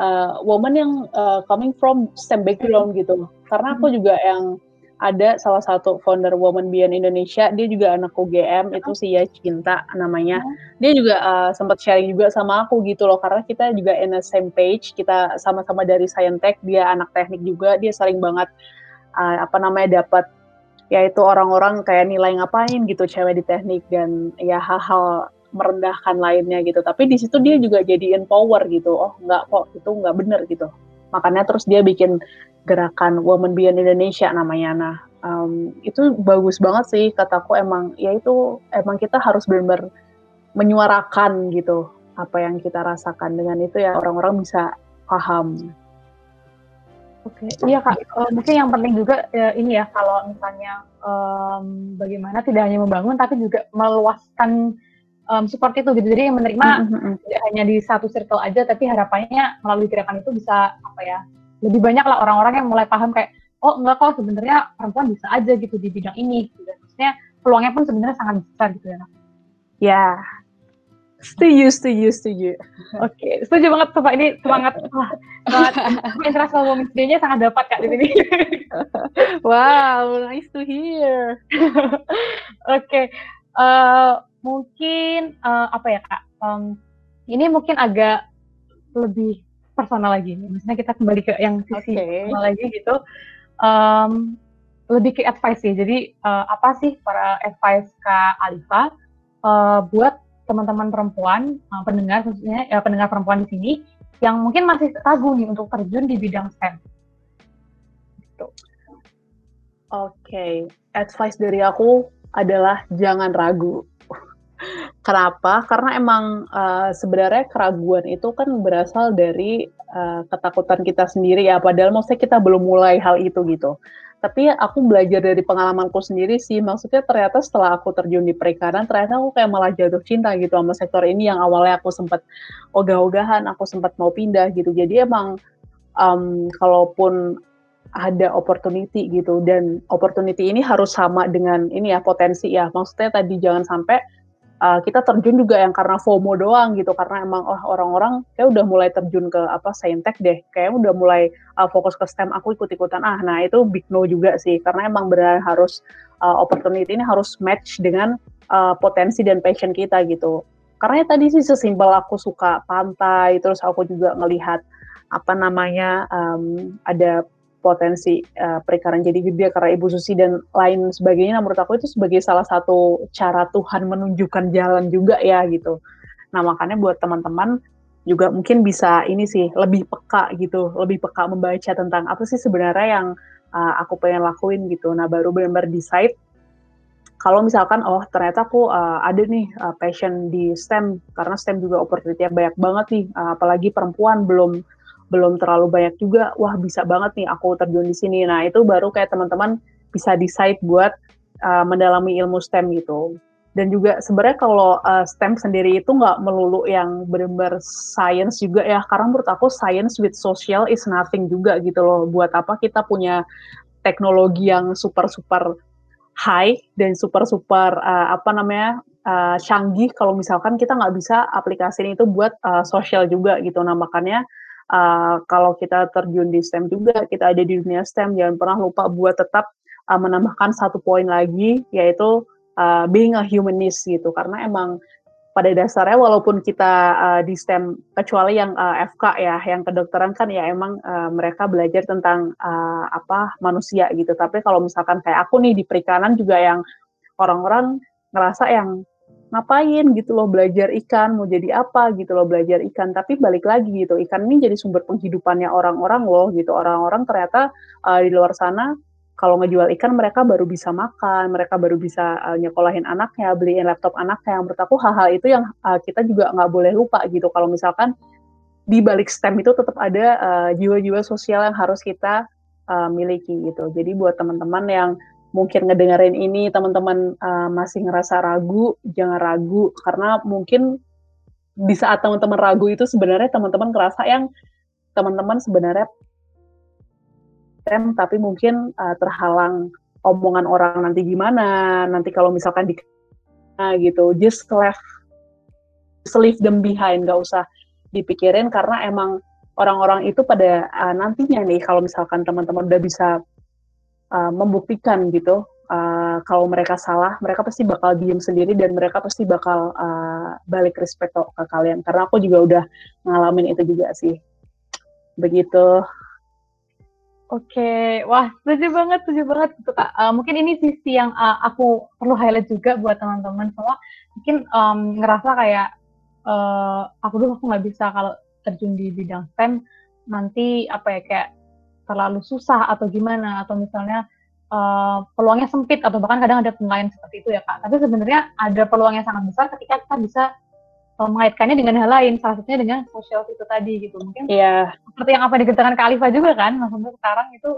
uh, woman yang uh, coming from S T E M background gitu. Karena aku juga yang ada salah satu founder Women Beyond Indonesia, dia juga anak U G M, itu si ya Cinta namanya. Dia juga uh, sempat sharing juga sama aku gitu loh, karena kita juga in the same page, kita sama-sama dari Scientech, dia anak teknik juga, dia sering banget uh, apa namanya dapat yaitu orang-orang kayak nilai ngapain gitu cewek di teknik dan ya hal-hal merendahkan lainnya gitu. Tapi di situ dia juga jadi empower gitu. Oh, enggak kok, itu enggak benar gitu. Makanya terus dia bikin gerakan Women Beyond Indonesia namanya. Nah, um, itu bagus banget sih kataku, emang ya itu emang kita harus benar-benar menyuarakan gitu apa yang kita rasakan, dengan itu ya orang-orang bisa paham. Oke, okay. Iya Kak, uh, mungkin yang penting juga uh, ini ya, kalau misalnya um, bagaimana tidak hanya membangun tapi juga meluaskan um, support itu gitu, jadi yang menerima mm-hmm. tidak hanya di satu circle aja, tapi harapannya melalui gerakan itu bisa apa ya, lebih banyak lah orang-orang yang mulai paham kayak, oh enggak kok sebenarnya perempuan bisa aja gitu di bidang ini, gitu. Maksudnya peluangnya pun sebenarnya sangat besar gitu ya Kak. Ya, setuju, setuju, setuju. Oke, okay. Setuju banget Pak, ini semangat semangat International Women's Day-nya sangat dapat Kak di sini. Wow, nice to hear. Oke, okay. uh, mungkin uh, apa ya Kak? Um, ini mungkin agak lebih personal lagi, maksudnya kita kembali ke yang sisi okay. personal lagi gitu. Um, lebih ke advice sih. Jadi uh, apa sih para advice Kak Alifa uh, buat teman-teman perempuan, uh, pendengar khususnya ya, pendengar perempuan di sini yang mungkin masih ragu nih untuk terjun di bidang S T E M. Gitu. Oke, okay. Advice dari aku adalah jangan ragu. Kenapa? Karena emang uh, sebenarnya keraguan itu kan berasal dari uh, ketakutan kita sendiri ya, padahal maksudnya kita belum mulai hal itu gitu. Tapi aku belajar dari pengalamanku sendiri sih, maksudnya ternyata setelah aku terjun di perikanan, ternyata aku kayak malah jatuh cinta gitu sama sektor ini, yang awalnya aku sempat ogah-ogahan, aku sempat mau pindah gitu. Jadi emang um, kalaupun ada opportunity gitu, dan opportunity ini harus sama dengan ini ya, potensi ya, maksudnya tadi jangan sampai Uh, kita terjun juga yang karena FOMO doang gitu, karena emang oh, orang-orang kayak udah mulai terjun ke apa Saintek deh, kayak udah mulai uh, fokus ke S T E M, aku ikut-ikutan ah, nah itu big no juga sih, karena emang benar harus uh, opportunity ini harus match dengan uh, potensi dan passion kita gitu. Karena tadi sih sesimpel aku suka pantai, terus aku juga ngelihat apa namanya um, ada potensi uh, perikanan jadi gede karena Ibu Susi dan lain sebagainya. Nah, menurut aku itu sebagai salah satu cara Tuhan menunjukkan jalan juga ya gitu. Nah, makanya buat teman-teman juga mungkin bisa ini sih, lebih peka gitu, lebih peka membaca tentang apa sih sebenarnya yang uh, aku pengen lakuin gitu. Nah, baru benar-benar decide kalau misalkan oh ternyata aku uh, ada nih uh, passion di S T E M, karena S T E M juga opportunity-nya banyak banget nih, uh, apalagi perempuan belum belum terlalu banyak juga, wah bisa banget nih aku terjun di sini. Nah itu baru kayak teman-teman bisa decide buat uh, mendalami ilmu S T E M gitu. Dan juga sebenarnya kalau uh, S T E M sendiri itu nggak melulu yang benar-benar science juga ya, karena menurut aku science with social is nothing juga gitu loh. Buat apa kita punya teknologi yang super-super high dan super-super uh, apa namanya uh, canggih kalau misalkan kita nggak bisa aplikasiin itu buat uh, social juga gitu. Nah makanya Uh, kalau kita terjun di S T E M juga, kita ada di dunia S T E M, jangan pernah lupa buat tetap uh, menambahkan satu poin lagi, yaitu uh, being a humanist gitu. Karena emang pada dasarnya walaupun kita uh, di S T E M, kecuali yang uh, F K ya, yang kedokteran kan ya emang uh, mereka belajar tentang uh, apa manusia gitu. Tapi kalau misalkan kayak aku nih di perikanan juga, yang orang-orang ngerasa yang ngapain gitu loh, belajar ikan, mau jadi apa gitu loh belajar ikan, tapi balik lagi gitu, ikan ini jadi sumber penghidupannya orang-orang loh gitu. Orang-orang ternyata uh, di luar sana kalau ngejual ikan mereka baru bisa makan, mereka baru bisa uh, nyekolahin anaknya, beliin laptop anaknya. Menurut aku hal-hal itu yang uh, kita juga nggak boleh lupa gitu, kalau misalkan di balik S T E M itu tetap ada uh, jiwa-jiwa sosial yang harus kita uh, miliki gitu. Jadi buat teman-teman yang mungkin ngedengerin ini, teman-teman uh, masih ngerasa ragu, jangan ragu. Karena mungkin di saat teman-teman ragu itu sebenarnya teman-teman ngerasa yang teman-teman sebenarnya tem, tapi mungkin uh, terhalang omongan orang nanti gimana, nanti kalau misalkan di nah, gitu, just left, just leave them behind, gak usah dipikirin. Karena emang orang-orang itu pada uh, nantinya nih, kalau misalkan teman-teman udah bisa uh, membuktikan gitu, uh, kalau mereka salah, mereka pasti bakal diem sendiri dan mereka pasti bakal uh, balik respect ke kalian. Karena aku juga udah ngalamin itu juga sih. Begitu. Oke, wah setuju banget, setuju banget. Uh, mungkin ini sisi yang uh, aku perlu highlight juga buat teman-teman semua. Mungkin um, ngerasa kayak uh, aku dulu aku nggak bisa kalau terjun di bidang S T E M nanti apa ya kayak terlalu susah atau gimana, atau misalnya uh, peluangnya sempit atau bahkan kadang ada penilaian seperti itu ya Kak. Tapi sebenarnya ada peluang yang sangat besar ketika kita bisa mengaitkannya dengan hal lain, salah satunya dengan sosial itu tadi gitu mungkin. Iya. Yeah. Seperti yang apa dikerjakan Kak Alifa juga kan, maksudnya sekarang itu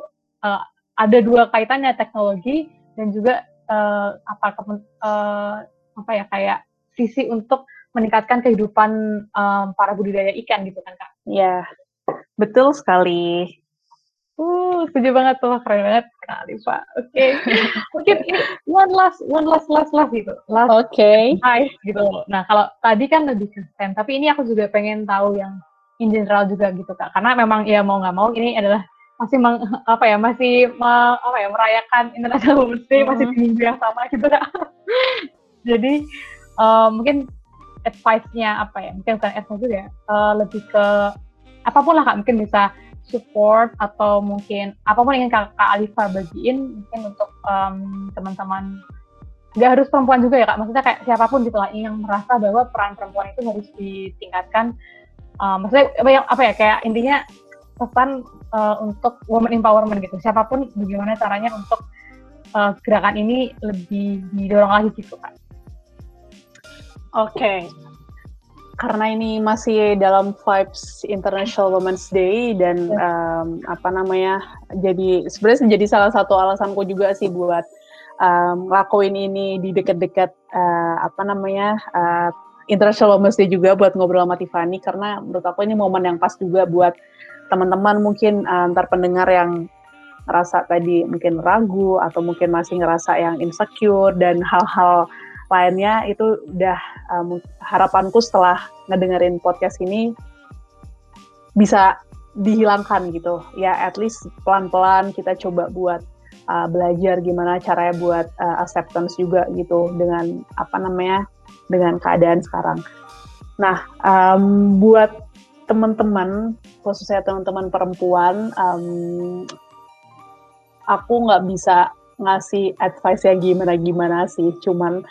uh, ada dua kaitannya, teknologi dan juga uh, apa uh, apa ya kayak sisi untuk meningkatkan kehidupan um, para budidaya ikan gitu kan Kak. Iya. Yeah. Betul sekali. Uh, setuju banget tuh, keren banget Kak Alifa. Oke, mungkin ini one last, one last, last, last gitu. Last, okay. Nice gitu. Nah, kalau tadi kan lebih keren, tapi ini aku juga pengen tahu yang in general juga gitu Kak. Karena memang ya mau nggak mau ini adalah masih meng, apa ya masih me, apa ya merayakan International Women's Day, masih di minggu yang sama gitu Kak. Jadi uh, mungkin advice-nya apa ya? Mungkin bukan advice juga, uh, lebih ke apapun lah Kak, mungkin bisa support atau mungkin apapun yang ingin Kak, Kak Alifa bagiin mungkin untuk um, teman-teman, gak harus perempuan juga ya Kak, maksudnya kayak siapapun gitu lah yang merasa bahwa peran perempuan itu harus ditingkatkan, um, maksudnya apa ya kayak intinya pesan uh, untuk women empowerment gitu, siapapun bagaimana caranya untuk uh, gerakan ini lebih didorong lagi gitu Kak. Oke, okay. Karena ini masih dalam vibes International Women's Day dan um, apa namanya, jadi sebenarnya jadi salah satu alasanku juga sih buat um, lakuin ini di deket-deket uh, apa namanya uh, International Women's Day juga, buat ngobrol sama Tiffany, karena menurut aku ini momen yang pas juga buat teman-teman mungkin uh, antar pendengar yang ngerasa tadi mungkin ragu atau mungkin masih ngerasa yang insecure dan hal-hal lainnya. Itu udah um, harapanku setelah ngedengerin podcast ini bisa dihilangkan gitu ya, at least pelan-pelan kita coba buat uh, belajar gimana caranya buat uh, acceptance juga gitu dengan apa namanya dengan keadaan sekarang. Nah um, buat teman-teman, khususnya teman-teman perempuan, um, aku nggak bisa ngasih advice yang gimana-gimana sih, cuman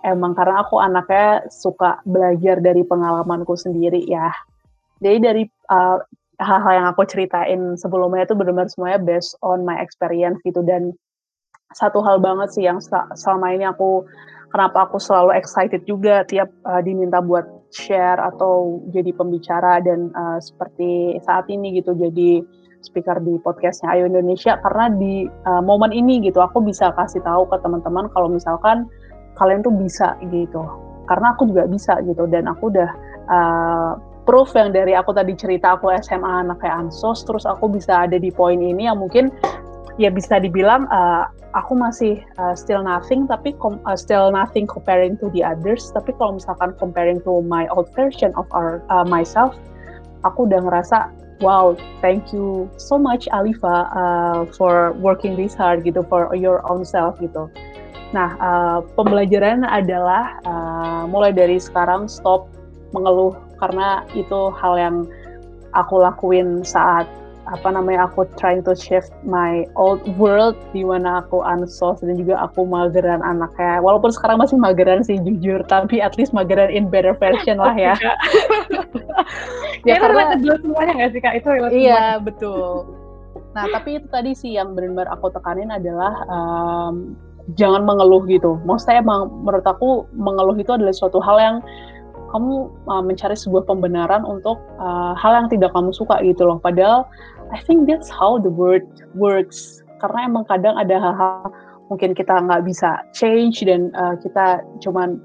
emang karena aku anaknya suka belajar dari pengalamanku sendiri ya. Jadi dari uh, hal-hal yang aku ceritain sebelumnya itu benar-benar semuanya based on my experience gitu. Dan satu hal banget sih yang selama ini aku, kenapa aku selalu excited juga tiap uh, diminta buat share atau jadi pembicara dan uh, seperti saat ini gitu jadi speaker di podcastnya Ayo Indonesia, karena di uh, momen ini gitu aku bisa kasih tahu ke teman-teman kalau misalkan kalian tuh bisa gitu, karena aku juga bisa gitu. Dan aku udah uh, proof yang dari aku tadi cerita aku S M A anaknya ansos, terus aku bisa ada di poin ini yang mungkin ya bisa dibilang uh, aku masih uh, still nothing, tapi com- uh, still nothing comparing to the others. Tapi kalau misalkan comparing to my old version of our uh, myself, aku udah ngerasa wow, thank you so much Alifa uh, for working this hard gitu, for your own self gitu. Nah, uh, pembelajaran adalah uh, mulai dari sekarang stop mengeluh, karena itu hal yang aku lakuin saat apa namanya aku trying to shift my old world di mana aku unsourced dan juga aku mageran anaknya. Walaupun sekarang masih mageran sih jujur, tapi at least mageran in better version lah ya. Ya, ya karena relate semuanya nggak sih Kak, itu relate semuanya. Iya betul. Nah tapi itu tadi sih yang benar-benar aku tekanin adalah um, jangan mengeluh gitu. Maksudnya emang menurut aku mengeluh itu adalah suatu hal yang kamu uh, mencari sebuah pembenaran untuk uh, hal yang tidak kamu suka gitu loh. Padahal I think that's how the world works. Karena emang kadang ada hal-hal mungkin kita nggak bisa change dan uh, kita cuman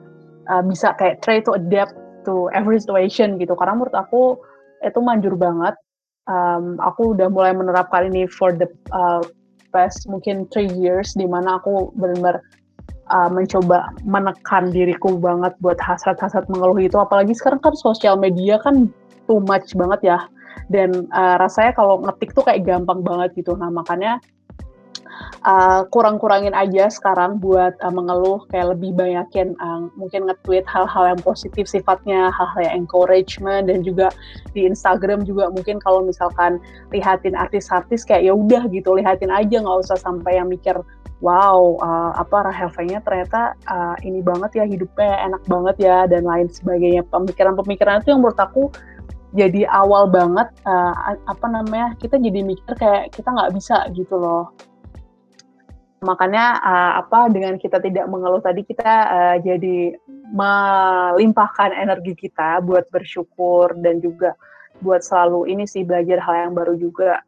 uh, bisa kayak try to adapt to every situation gitu. Karena menurut aku itu manjur banget. Um, aku udah mulai menerapkan ini for the uh, past mungkin three years, di mana aku benar-benar uh, mencoba menekan diriku banget buat hasrat-hasrat mengeluh itu. Apalagi sekarang kan sosial media kan too much banget ya. Dan uh, rasanya kalau ngetik tuh kayak gampang banget gitu. Nah makanya uh, kurang-kurangin aja sekarang buat uh, mengeluh, kayak lebih banyakin uh, mungkin nge-tweet hal-hal yang positif sifatnya, hal-hal yang encouragement, dan juga di Instagram juga mungkin kalau misalkan lihatin artis-artis kayak ya udah gitu, lihatin aja, nggak usah sampai yang mikir wow, uh, apa Rahel V-nya ternyata uh, ini banget ya hidupnya, enak banget ya, dan lain sebagainya. Pemikiran-pemikiran itu yang menurut aku jadi awal banget, uh, apa namanya, kita jadi mikir kayak kita nggak bisa gitu loh. Makanya uh, apa dengan kita tidak mengeluh tadi, kita uh, jadi melimpahkan energi kita buat bersyukur dan juga buat selalu ini sih belajar hal yang baru juga.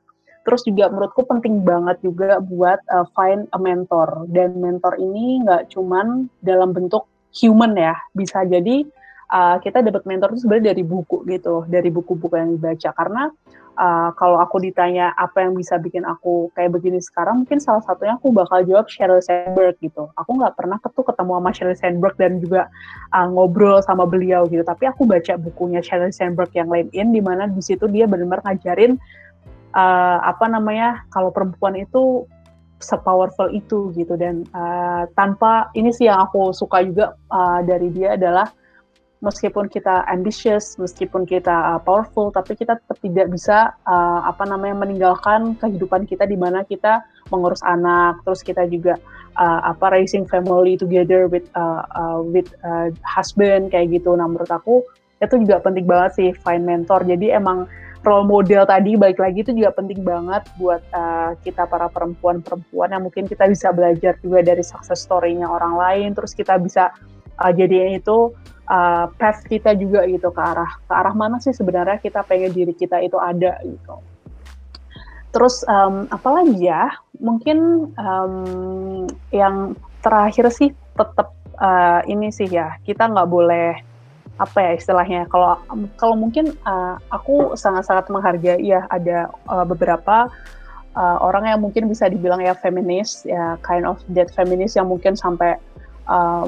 Terus juga menurutku penting banget juga buat uh, find a mentor. Dan mentor ini nggak cuman dalam bentuk human ya. Bisa jadi uh, kita dapat mentor itu sebenarnya dari buku gitu. Dari buku-buku yang dibaca. Karena uh, kalau aku ditanya apa yang bisa bikin aku kayak begini sekarang, mungkin salah satunya aku bakal jawab Sheryl Sandberg gitu. Aku nggak pernah tuh ketemu sama Sheryl Sandberg dan juga uh, ngobrol sama beliau gitu. Tapi aku baca bukunya Sheryl Sandberg yang Lean In, di mana di situ dia benar-benar ngajarin Uh, apa namanya, kalau perempuan itu se-powerful itu gitu, dan uh, tanpa, ini sih yang aku suka juga uh, dari dia adalah meskipun kita ambitious, meskipun kita uh, powerful, tapi kita tetap tidak bisa uh, apa namanya meninggalkan kehidupan kita di mana kita mengurus anak, terus kita juga uh, apa raising family together with uh, uh, with uh, husband kayak gitu. Nah menurut aku itu juga penting banget sih find mentor. Jadi emang role model tadi balik lagi itu juga penting banget buat uh, kita para perempuan-perempuan yang mungkin kita bisa belajar juga dari success story-nya orang lain, terus kita bisa uh, jadiin itu uh, path kita juga gitu, ke arah ke arah mana sih sebenarnya kita pengen diri kita itu ada gitu. Terus um, apalagi ya, mungkin um, yang terakhir sih tetap uh, ini sih ya, kita nggak boleh apa ya istilahnya, kalau kalau mungkin uh, aku sangat-sangat menghargai ya ada uh, beberapa uh, orang yang mungkin bisa dibilang ya feminis, ya kind of that feminis yang mungkin sampai uh,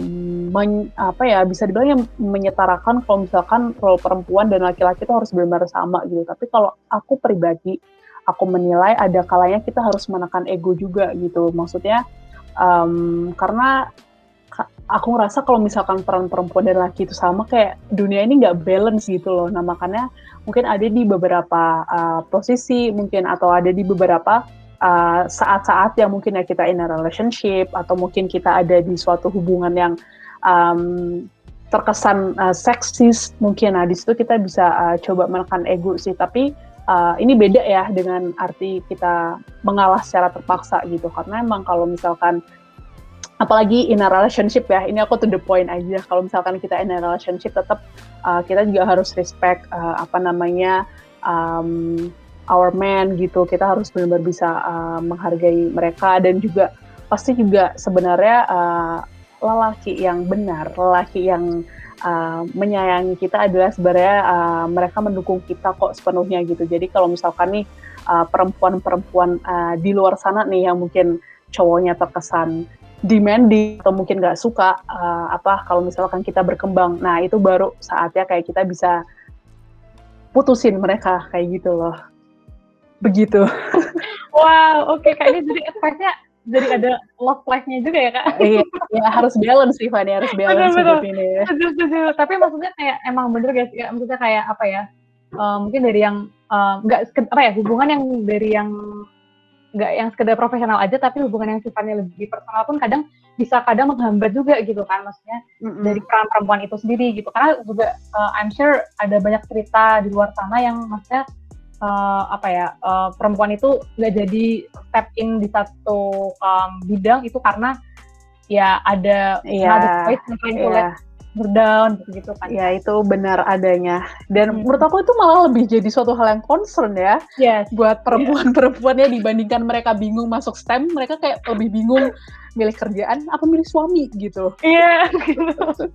men, apa ya bisa dibilang yang menyetarakan kalau misalkan role perempuan dan laki-laki itu harus benar-benar sama gitu. Tapi kalau aku pribadi, aku menilai ada kalanya kita harus menekan ego juga gitu, maksudnya um, karena aku ngerasa kalau misalkan peran perempuan dan laki itu sama, kayak dunia ini nggak balance gitu loh. Nah makanya mungkin ada di beberapa uh, posisi mungkin, atau ada di beberapa uh, saat-saat yang mungkin ya kita in a relationship, atau mungkin kita ada di suatu hubungan yang um, terkesan uh, seksis mungkin. Nah di situ kita bisa uh, coba menekan ego sih, tapi uh, ini beda ya dengan arti kita mengalah secara terpaksa gitu. Karena emang kalau misalkan apalagi in a relationship ya, ini aku to the point aja, kalau misalkan kita in a relationship tetap uh, kita juga harus respect uh, apa namanya um, our men gitu. Kita harus benar-benar bisa uh, menghargai mereka, dan juga pasti juga sebenarnya uh, lelaki yang benar, lelaki yang uh, menyayangi kita adalah sebenarnya uh, mereka mendukung kita kok sepenuhnya gitu. Jadi kalau misalkan nih uh, perempuan-perempuan uh, di luar sana nih yang mungkin cowoknya terkesan demanding atau mungkin nggak suka uh, apa kalau misalkan kita berkembang, nah itu baru saatnya kayak kita bisa putusin mereka kayak gitu loh, begitu. Wow, oke okay, kayaknya jadi efeknya jadi ada love life-nya juga ya kak. Iya, ya, harus balance sih Fanny, harus balance seperti ini. Betul-betul. Tapi maksudnya kayak emang bener guys, ya, maksudnya kayak apa ya? Uh, mungkin dari yang nggak uh, apa ya hubungan yang dari yang nggak yang sekedar profesional aja, tapi hubungan yang sifatnya lebih personal pun kadang bisa kadang menghambat juga gitu kan, maksudnya mm-hmm. dari peran perempuan itu sendiri gitu. Karena juga uh, I'm sure ada banyak cerita di luar sana yang maksudnya uh, apa ya uh, perempuan itu nggak jadi step in di satu um, bidang itu karena ya ada yeah. yeah. berdown gitu kan. Ya itu benar adanya. Dan hmm. menurut aku itu malah lebih jadi suatu hal yang concern ya. Yes. Buat perempuan-perempuannya dibandingkan mereka bingung masuk STEM, mereka kayak lebih bingung milih kerjaan apa milih suami gitu. Iya. Yeah, gitu.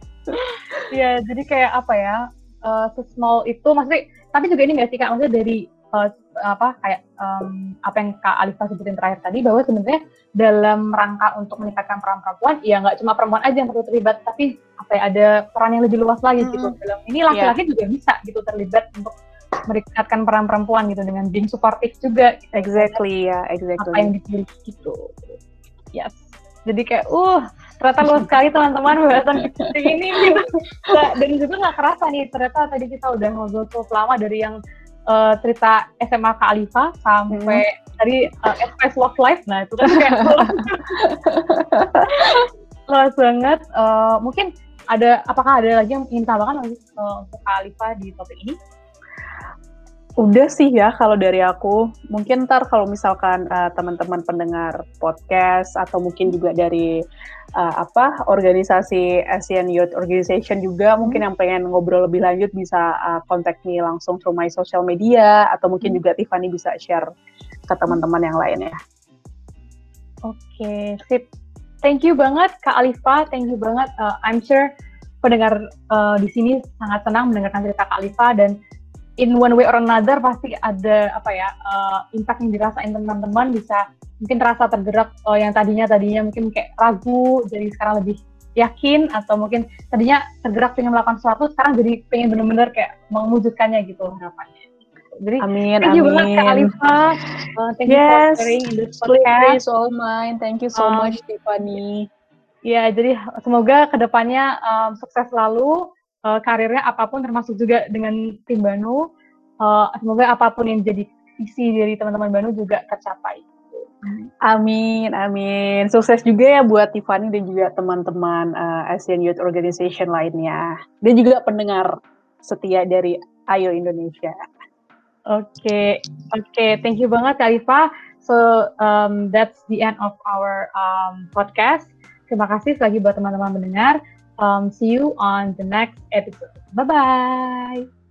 Ya jadi kayak apa ya, uh, se-small itu maksudnya. Tapi juga ini nggak sih kak, maksudnya dari uh, apa kayak um, apa yang Kak Alifa sebutin terakhir tadi, bahwa sebenarnya dalam rangka untuk meningkatkan peran perempuan, ya nggak cuma perempuan aja yang perlu terlibat, tapi apa ya, ada peran yang lebih luas lagi mm-hmm. gitu. Dalam ini laki-laki yeah. juga bisa gitu terlibat untuk meningkatkan peran perempuan gitu dengan being supportive juga. Gitu. Exactly ya, yeah, exactly. Apa yang dipilih gitu. Yes. Jadi kayak, uh, ternyata luas sekali teman-teman bahasan ini gitu. Dan juga nggak kerasa nih, ternyata tadi kita udah ngobrol cukup lama dari yang uh, cerita S M A Kak Alifa sampai hmm. dari uh, S P S Walk Life, nah itu kan kayak luas banget. Uh, mungkin ada, apakah ada lagi yang ingin tambahkan lagi uh, untuk Kak Alifa di topik ini? Udah sih ya kalau dari aku. Mungkin ntar kalau misalkan uh, teman-teman pendengar podcast atau mungkin juga dari uh, apa organisasi Asian Youth Organization juga hmm. mungkin yang pengen ngobrol lebih lanjut bisa kontak uh, me langsung through my social media atau mungkin hmm. juga Tiffany bisa share ke teman-teman yang lain ya. Oke, okay, sip. Thank you banget Kak Alifa, thank you banget. Uh, I'm sure pendengar uh, di sini sangat senang mendengarkan cerita Kak Alifa dan in one way or another pasti ada apa ya uh, impact yang dirasain teman-teman, bisa mungkin terasa tergerak uh, yang tadinya tadinya mungkin kayak ragu jadi sekarang lebih yakin, atau mungkin tadinya tergerak pengen melakukan sesuatu sekarang jadi pengen benar-benar kayak mewujudkannya gitu harapannya. Jadi amin, thank you banget Kak Alifa, uh, thank you yes, for sharing in this podcast. It's all mine. Thank you so um, much Tiffany. Ya yeah, jadi semoga kedepannya um, sukses selalu. Uh, karirnya apapun, termasuk juga dengan tim Banu, uh, semoga apapun yang jadi visi dari teman-teman Banu juga tercapai. Amin, amin. Sukses juga ya buat Tiffany dan juga teman-teman uh, Asian Youth Organization lainnya. Dan juga pendengar setia dari Ayo Indonesia. Oke, okay. oke, okay. Thank you banget Kak Alifa. So um, that's the end of our um, podcast. Terima kasih lagi buat teman-teman pendengar. Um, see you on the next episode. Bye-bye.